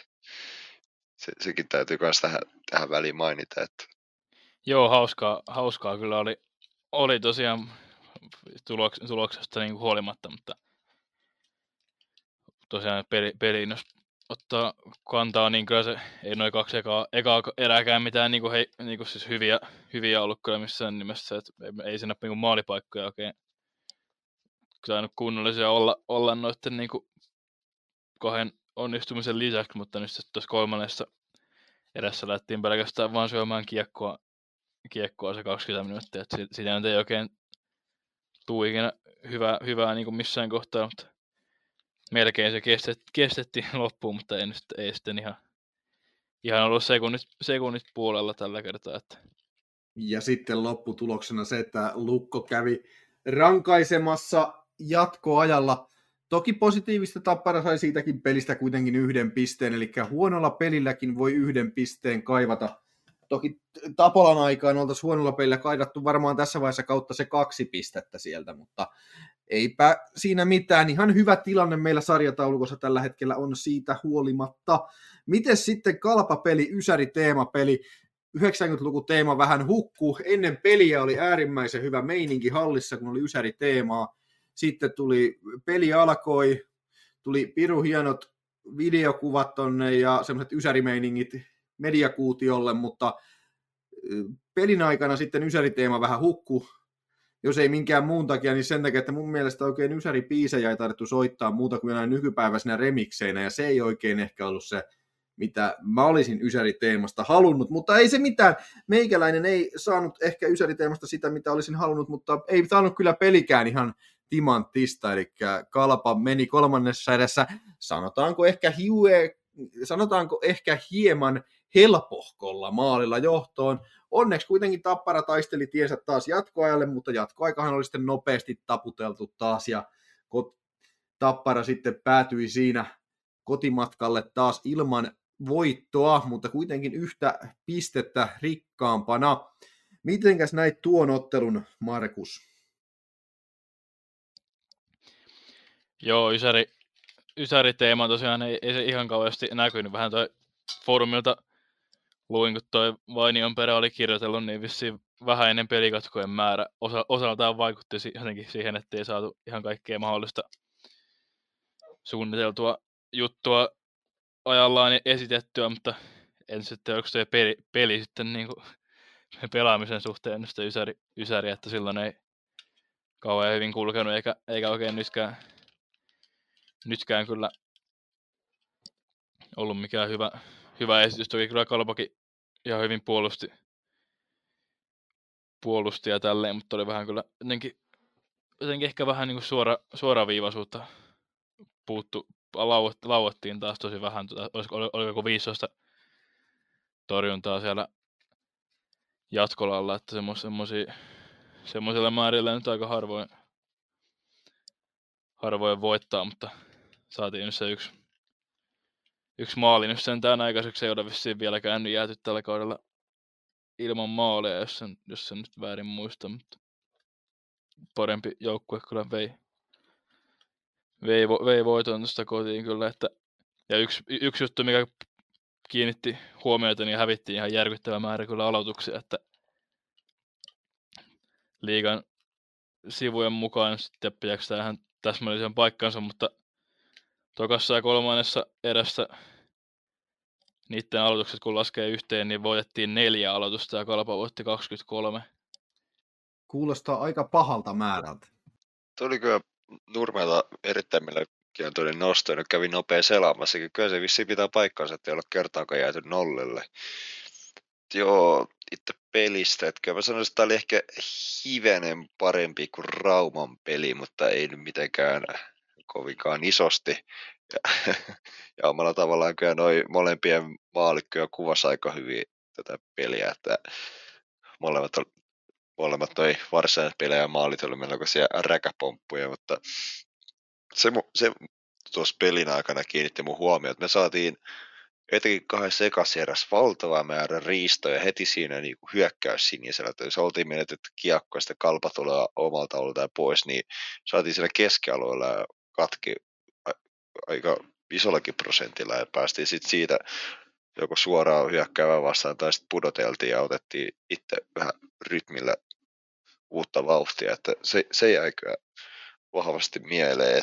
se, sekin täytyy myös tähän, tähän väliin mainita, että joo, hauskaa, hauskaa kyllä oli, oli tosiaan tuloks, tuloksesta niin kuin huolimatta, mutta tosiaan peli, peliin, jos ottaa kantaa, niin kyllä se ei noin kaksi ekaa, ekaa erääkään mitään niin kuin hei, niin kuin siis hyviä, hyviä ollut kyllä missään nimessä, että ei siinä niin kuin maalipaikkoja oikein tainnut kunnollisia olla, olla noiden niin kuin kahden onnistumisen lisäksi, mutta nyt tuossa kolmannessa edessä lähtiin pelkästään vaan syömään kiekkoa, kiekkoa se kaksikymmentä minuuttia, että sitä nyt ei oikein tule ikinä hyvää, hyvää niin kuin missään kohtaa, mutta melkein se kestet, kestettiin loppuun, mutta ei, nyt, ei sitten ihan, ihan ollut sekunnit, sekunnit puolella tällä kertaa. Että. Ja sitten lopputuloksena se, että Lukko kävi rankaisemassa jatkoajalla. Toki positiivista, Tappara sai siitäkin pelistä kuitenkin yhden pisteen, eli huonolla pelilläkin voi yhden pisteen kaivata. Toki Tapolan aikaan oltaisiin huonolla pelillä kaidattu varmaan tässä vaiheessa kautta se kaksi pistettä sieltä, mutta eipä siinä mitään. Ihan hyvä tilanne meillä sarjataulukossa tällä hetkellä on siitä huolimatta. Mites sitten Kalpa-peli, Ysäri-teemapeli? yhdeksänkymmentäluku teema vähän hukkuu. Ennen peliä oli äärimmäisen hyvä meininki hallissa, kun oli Ysäri-teemaa. Sitten tuli, peli alkoi, tuli pirun hienot videokuvat tonne ja semmoiset ysärimeiningit mediakuutiolle, mutta pelin aikana sitten ysäriteema vähän hukkui, jos ei minkään muun takia, niin sen takia, että mun mielestä oikein ysäribiisejä ei tarvittu soittaa muuta kuin enää nykypäiväisenä remikseinä, ja se ei oikein ehkä ollut se, mitä mä olisin ysäriteemasta halunnut, mutta ei se mitään. Meikäläinen ei saanut ehkä ysäriteemasta sitä, mitä olisin halunnut, mutta ei saanut kyllä pelikään ihan timanttista, eli Kalpa meni kolmannessa edessä, sanotaanko ehkä, hiue, sanotaanko ehkä hieman helpohkolla maalilla johtoon. Onneksi kuitenkin Tappara taisteli tiensä taas jatkoajalle, mutta jatkoaikahan oli sitten nopeasti taputeltu taas, ja Tappara sitten päätyi siinä kotimatkalle taas ilman voittoa, mutta kuitenkin yhtä pistettä rikkaampana. Mitenkäs näit tuon ottelun, Markus? Joo, ysäri, ysäriteema tosiaan ei, ei se ihan kauheasti näkynyt. Vähän toi foorumilta luin, kun toi Vainion perä oli kirjoitellut, niin vissiin vähän ennen pelikatkojen määrä Osa, osaltaan vaikutti jotenkin siihen, että ei saatu ihan kaikkea mahdollista suunniteltua juttua ajallaan esitettyä, mutta en sitten, onko toi peli, peli sitten niin kuin pelaamisen suhteen sitä ysäri, ysäri, että silloin ei kauhean hyvin kulkenut, eikä, eikä oikein nytkään Nytkään kyllä ollut mikään hyvä, hyvä esitys. Toki kyllä Kalpakin ihan hyvin puolusti, puolusti ja tälleen, mutta oli vähän kyllä jotenkin, jotenkin ehkä vähän niin kuin suora, suoraviivaisuutta puuttu. Lauottiin taas tosi vähän, oli, oli joku viisitoista torjuntaa siellä jatkolalla, että semmoisella määrillä nyt aika harvoin. Harvoin voittaa, mutta saatiin nyt se yksi, yksi maali. Nyt sentään aikaiseksi ei ole vissiin vieläkään jääty tällä kaudella ilman maaleja, jos sen, jos sen nyt väärin muista. Mutta parempi joukkue kyllä vei, vei, vei voiton tuosta kotiin kyllä. Että, ja yksi, yksi juttu, mikä kiinnitti huomiota, niin hävittiin ihan järkyttävä määrä kyllä aloituksia. Että liigan sivujen mukaan sitten pitääkö tähän täsmällisen paikkansa, mutta tokassa ja kolmannessa erässä niiden aloitukset kun laskee yhteen, niin voitettiin neljä aloitusta ja Kalpa voitti kaksikymmentäkolme. Kuulostaa aika pahalta määrältä. Tuli kyllä Nurmeelta erittäin mielenkiintoinen nosto, ja kävi nopea selaamassakin. Kyllä se vissiin pitää paikkansa, ettei ole kertaakaan jääty nollille. Joo, itse pelistä, että kyllä mä sanoisin, että tämä oli ehkä hivenen parempi kuin Rauman peli, mutta ei nyt mitenkään kovinkaan isosti. Ja, ja omalla tavallaan kyllä noi molempien maalit kyllä kuvasi aika hyvin tätä peliä, että molemmat molemmat toi varsinaiset pelejä ja maalit oli melkoisia räkäpomppuja, mutta se, se tuossa pelin aikana kiinnitti mun huomioon, että me saatiin etenkin kahdessa ekassa erässä valtava määrä riistoja heti siinä niin kuin hyökkäys sinisellä. Että jos oltiin menetetty kiekkoa ja sitten Kalpa tulee omalta alueelta pois, niin saatiin siellä keskialueella katki aika isollakin prosentilla ja päästiin sitten siitä joko suoraan hyökkäävään vastaan tai sitten pudoteltiin ja otettiin itse vähän rytmillä uutta vauhtia. Että se, se jäi kyllä vahvasti mieleen.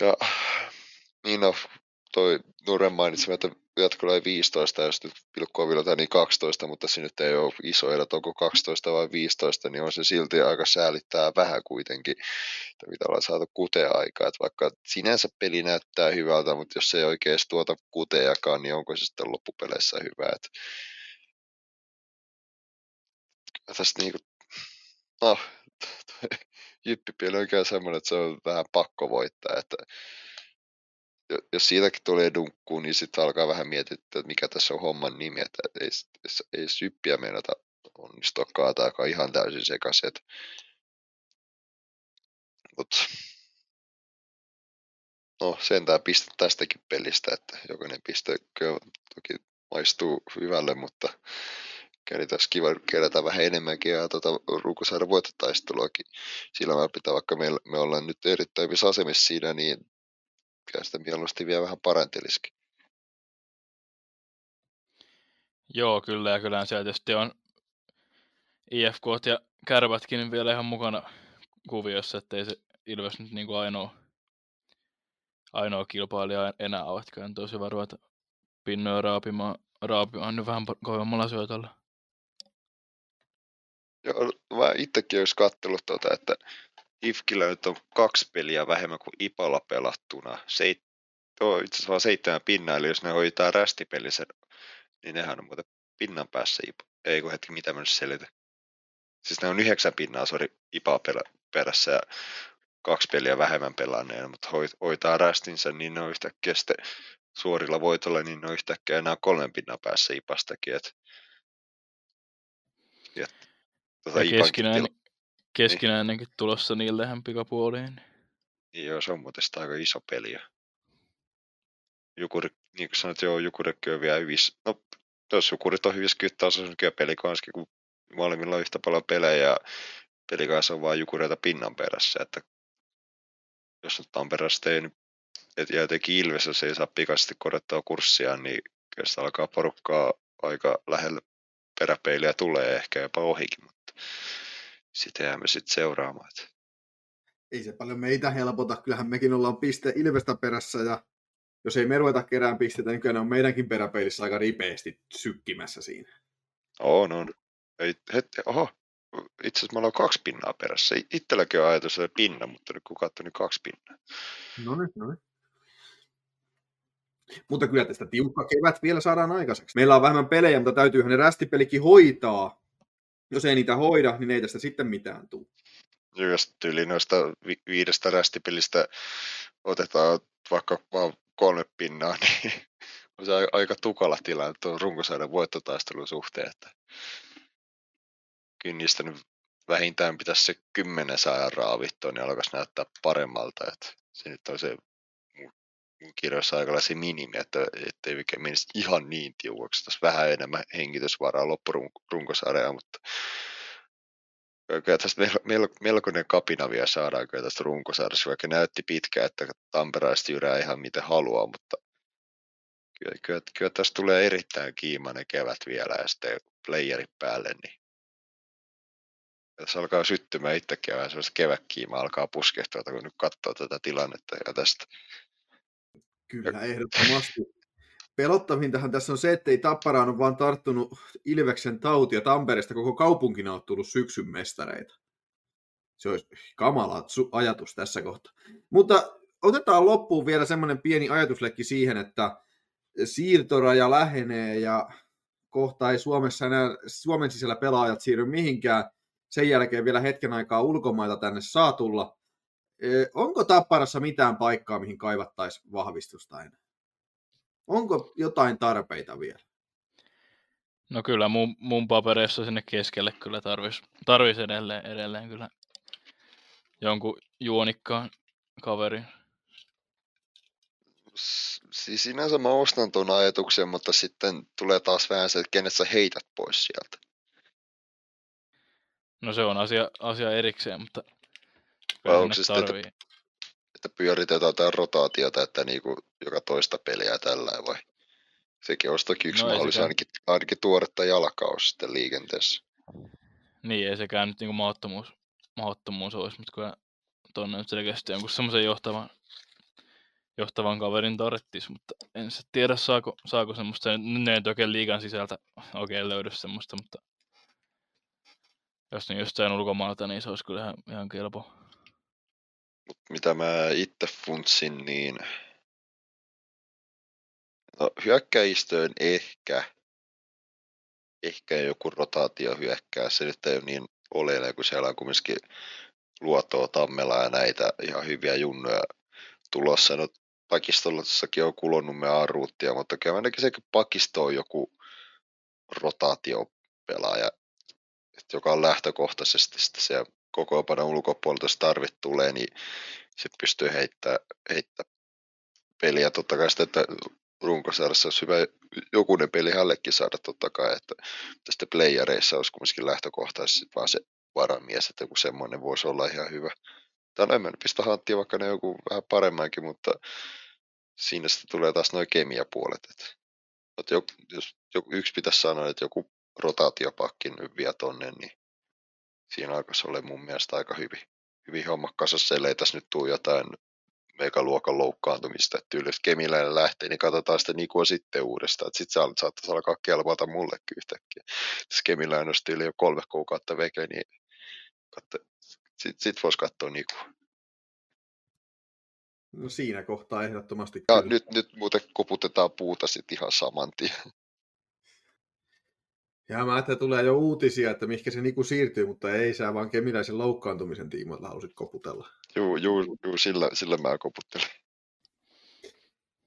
Ja niin no, toi Nurren mainitsema, että jatkolla ei viisitoista, jos nyt pilkkua viilataan, niin kaksitoista, mutta siinä nyt ei ole iso ero, onko kaksitoista vai viisitoista, niin on se silti aika säälittää vähän kuitenkin, että mitä ollaan saatu kuteen aikaa, että vaikka sinänsä peli näyttää hyvältä, mutta jos ei oikein tuota kuteakaan, niin onko se sitten loppupeleissä hyvä, että tässä niinku, no, jyppipieli on kyllä semmoinen, että se on vähän pakko voittaa, että jos siitäkin tulee dunkkuun, niin sitten alkaa vähän mietittää, että mikä tässä on homman nimi, että ei, ei, ei syppiä meinata onnistua kaataa, joka on ihan täysin sekaisin. Mutta no, sentään piste tästäkin pelistä, että jokainen piste kyllä toki maistuu hyvälle, mutta käydään tässä kiva kerätä vähän enemmänkin ja tuota ruukosaada voittotaisteluakin. Sillä mä pitää, vaikka me, me ollaan nyt erittäin hyvissä asemissa siinä, niin ja sitä mieluusti vielä vähän paranteliskin. Joo, kyllä ja kyllähän siellä tietysti on I F K:t ja Kärpätkin vielä ihan mukana kuviossa, ettei se Ilves nyt niin kuin ainoa, ainoa kilpailija enää ole, että on tosi varma, että pinnoja raapimaan, raapimaan nyt vähän koivammalla syötöllä. Joo, mä itsekin olisi katsellut tuota, että I F K:llä nyt on kaksi peliä vähemmän kuin Ipalla pelattuna. Seit, oh, itse asiassa vaan seitsemän pinnaa, eli jos ne hoitaa rästipelissä, niin nehän on muuten pinnan päässä. Ei kun hetki, mitä mä nyt selitän. Siis ne on yhdeksän pinnaa, sori, Ipaa perässä ja kaksi peliä vähemmän pelanneena, mutta hoitaa rästinsä, niin ne on yhtäkkiä sitten suorilla voitolla, niin ne on yhtäkkiä enää kolmen pinnan päässä Ipastakin. Et, ja, tota, ja keskinäinen. Keskinäinenkin niin tulossa niillähän pikapuoliin. Joo, se on muuten sitä aika iso peli. Jukurit, niin kuin sanoit, joo, Jukuritkin on vielä hyvissä. No, jos Jukurit on hyvissä kyttäessä, se on kyllä pelikanskin, kun maailmilla on yhtä paljon pelejä ja pelikanssi on vaan Jukureita pinnan perässä. Että jos nyt Tampereesta ei, ja jotenkin Ilves, jos ei saa pikaisesti korjattua kurssia, niin kyllä sitä alkaa porukkaa aika lähellä peräpeiliä tulee ehkä jopa ohikin, mutta sitä jäämme sitten seuraamaan. Ei se paljon meitä helpota. Kyllähän mekin ollaan piste Ilvestä perässä ja jos ei me ruveta kerään pisteitä, niin kyllä ne on meidänkin peräpeilissä aika ripeästi sykkimässä siinä. On, on. Ei, heti, oho. Itse asiassa me ollaan kaksi pinnaa perässä. Itselläkin on ajatus, että pinna, mutta nyt kun katsoi, niin kaksi pinnaa. No nyt, no nyt. Mutta kyllä tästä tiukka kevät vielä saadaan aikaiseksi. Meillä on vähemmän pelejä, mutta täytyyhän ne rästipelikin hoitaa. Jos ei niitä hoida, niin ei tästä sitten mitään tule. Jos tyyli noista vi- viidestä rästipelistä otetaan vaikka vaan kolme pinnaa, niin on se aika tukala tilanne tuon runkosarjan voittotaistelun suhteen. Että kyllä niistä nyt vähintään pitäisi se kymmenen saada raavittua, niin alkaisi näyttää paremmalta. Että se nyt on se mun kirjoissa aikalaisia minimi, että ei mikään menisi ihan niin tiukaksi. Tässä vähän enemmän hengitysvaraa loppurunkosarjaa, mutta kyllä tästä melkoinen kapina vielä saadaan kyllä tästä runkosarjasta, vaikka näytti pitkään, että Tampereista jyrää ihan miten haluaa, mutta kyllä, kyllä, kyllä tässä tulee erittäin kiimainen kevät vielä ja sitten playerit päälle, niin tässä alkaa syttymään itsekin vähän sellaista kevätkiimaa, alkaa puskehtua, kun nyt katsoo tätä tilannetta ja tästä. Kyllä, ehdottomasti. Pelottavintahan tässä on se, että ei Tapparaan ole vaan tarttunut Ilveksen tautia Tampereesta. Koko kaupunkina on tullut syksyn mestareita. Se olisi kamala ajatus tässä kohtaa. Mutta otetaan loppuun vielä semmoinen pieni ajatusleikki siihen, että siirtoraja lähenee ja kohta ei Suomessa enää, Suomen sisällä pelaajat siirry mihinkään. Sen jälkeen vielä hetken aikaa ulkomailta tänne saa tulla. Onko Tapparassa mitään paikkaa, mihin kaivattaisiin vahvistusta enää? Onko jotain tarpeita vielä? No kyllä mun, mun papereissa sinne keskelle kyllä tarvisi tarvis edelleen, edelleen kyllä jonkun juonikkaan kaverin. Siis sinänsä mä ostan tuon ajatuksen, mutta sitten tulee taas vähän se, että kenet sä heität pois sieltä. No se on asia, asia erikseen, mutta kyllä sinne siis tarvii. Että, että pyöritetään jotain rotaatiota, että niinku joka toista peliä tällään vai? Sekin olisi toki yksi no mahdollisuus, ainakin, ainakin tuoretta jalkaa sitten liikenteessä. Niin, ei sekään nyt niinku mahdottomuus, mahdottomuus olisi, mutta kyllä tuonne nyt selkeästi jonkun semmoisen johtavan, johtavan kaverin tarvitsisi, mutta en tiedä saako, saako semmoista, ne ei oikein liigan sisältä oikein löydy semmoista, mutta jos ne jostain ulkomaalta, niin se olisi kyllä ihan, ihan kelpo. Mut mitä mä itse funtsin, niin no, hyökkäistöön ehkä, ehkä joku rotaatio hyökkää. Se nyt ei ole niin oleellinen, kun siellä on kumminkin Luotoa, Tammela ja näitä ihan hyviä junnoja tulossa. No pakistollassakin on kulonnut meidän Arruuttia, mutta kyllä ainakin se pakisto on joku rotaatiopelaaja, joka on lähtökohtaisesti sitten siellä kokoonpanon ulkopuolelta, jos tarve tulee, niin se pystyy heittämään heittää peliä. Totta kai sitten, että runkosarjassa olisi hyvä jokunen peli hällekin saada totta kai, että tästä playereissa olisi kumminkin lähtökohtaisesti vaan se varamies, että joku semmoinen voisi olla ihan hyvä. Tämä on emmännyt pistä hanttia, vaikka ne joku vähän paremmankin, mutta siinä sitten tulee taas nuo kemiapuolet. Että, että joku, jos joku, yksi pitäisi sanoa, että joku rotaatiopakki nyt vie tonne, niin siinä alkaisi olla mun mielestä aika hyvin, hyvin homma kasassa, ellei tässä nyt tule jotain megaluokan loukkaantumista, että yleensä Kemiläinen lähtee, niin katsotaan sitä Nikua sitten uudestaan, että sitten se saattaisi alkaa kelpata mullekin yhtäkkiä. Jos Kemiläinen olisi yli jo kolme kuukautta veke, niin sitten sit voisi katsoa Nikua. No siinä kohtaa ehdottomasti. Ja nyt, nyt muuten koputetaan puuta sitten ihan saman tien. Ja mä ajattelin, että tulee jo uutisia, että mihinkä se Niku siirtyy, mutta ei sä vaan Kemiläisen loukkaantumisen tiimoilta halusit koputella. Juu, juu, juu sillä, sillä mä koputtelin.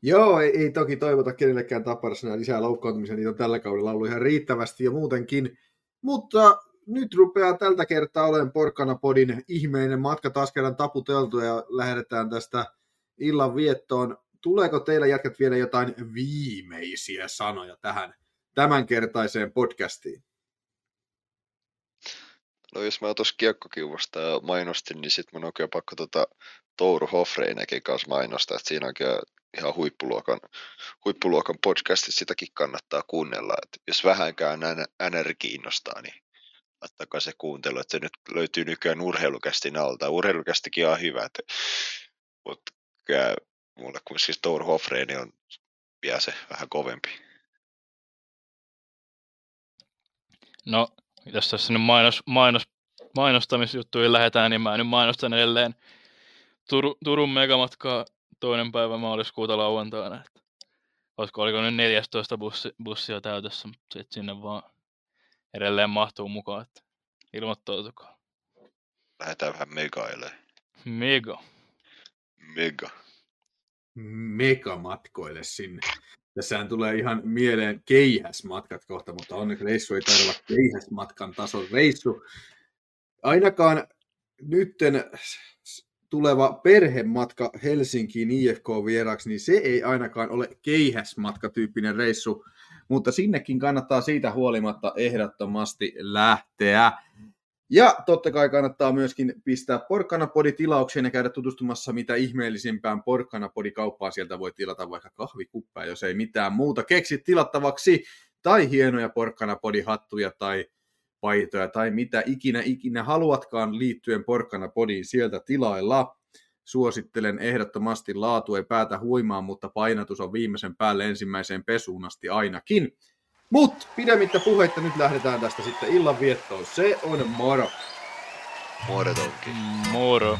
Joo, ei, ei toki toivota kenellekään Tapparassa lisää loukkaantumisia, niitä on tällä kaudella ollut ihan riittävästi ja muutenkin. Mutta nyt rupeaa tältä kertaa olemaan Porkkana-podin ihmeinen matka taas kerran taputeltu ja lähdetään tästä illan viettoon. Tuleeko teillä jätkät vielä jotain viimeisiä sanoja tähän tämänkertaiseen podcastiin? No jos mä tuossa kiekkokiuvosta mainostin, niin sit mun on kyllä pakko tota Tauru Hoffreinikin kanssa mainostaa, että siinä on kyllä ihan huippuluokan, huippuluokan podcastit, sitäkin kannattaa kuunnella. Et jos vähänkään N R kiinnostaa, niin laittakaa se kuuntelu, että se nyt löytyy nykyään urheilukästin alta. Urheilukästikin on hyvä, mutta kyllä mulle kun siis Tauru Hoffreini on vielä se vähän kovempi. No, jos tässä nyt mainos, mainos, mainostamisjuttuihin lähdetään, niin mä nyt mainostan edelleen Tur, Turun megamatkaa toinen päivä maaliskuuta lauantaina. Että olisiko, oliko nyt neljätoista bussi, bussia täytössä, mutta sitten sinne vaan edelleen mahtuu mukaan, että ilmoittautukaa. Lähdetään vähän megailemaan. Mega. Mega. Megamatkoille sinne. Tässähän tulee ihan mieleen keihäsmatkat kohta, mutta onneksi reissu ei tarvitse olla keihäsmatkan tason reissu. Ainakaan nytten tuleva perhematka Helsinkiin I F K-vieraksi, niin se ei ainakaan ole keihäsmatkatyyppinen reissu, mutta sinnekin kannattaa siitä huolimatta ehdottomasti lähteä. Ja totta kai kannattaa myöskin pistää Porkkanapodi tilaukseen ja käydä tutustumassa mitä ihmeellisimpään Porkkanapodi kauppaan. Sieltä voi tilata vaikka kahvikuppaa, jos ei mitään muuta keksi tilattavaksi. Tai hienoja Porkkanapodi hattuja tai paitoja tai mitä ikinä ikinä haluatkaan liittyen Porkkanapodiin sieltä tilailla. Suosittelen ehdottomasti, laatu ei päätä huimaan, mutta painatus on viimeisen päälle ensimmäiseen pesuun asti ainakin. Mut pidemmittä puheitta nyt lähdetään tästä sitten illan viettoon. Se on moro. Moro toki. Moro.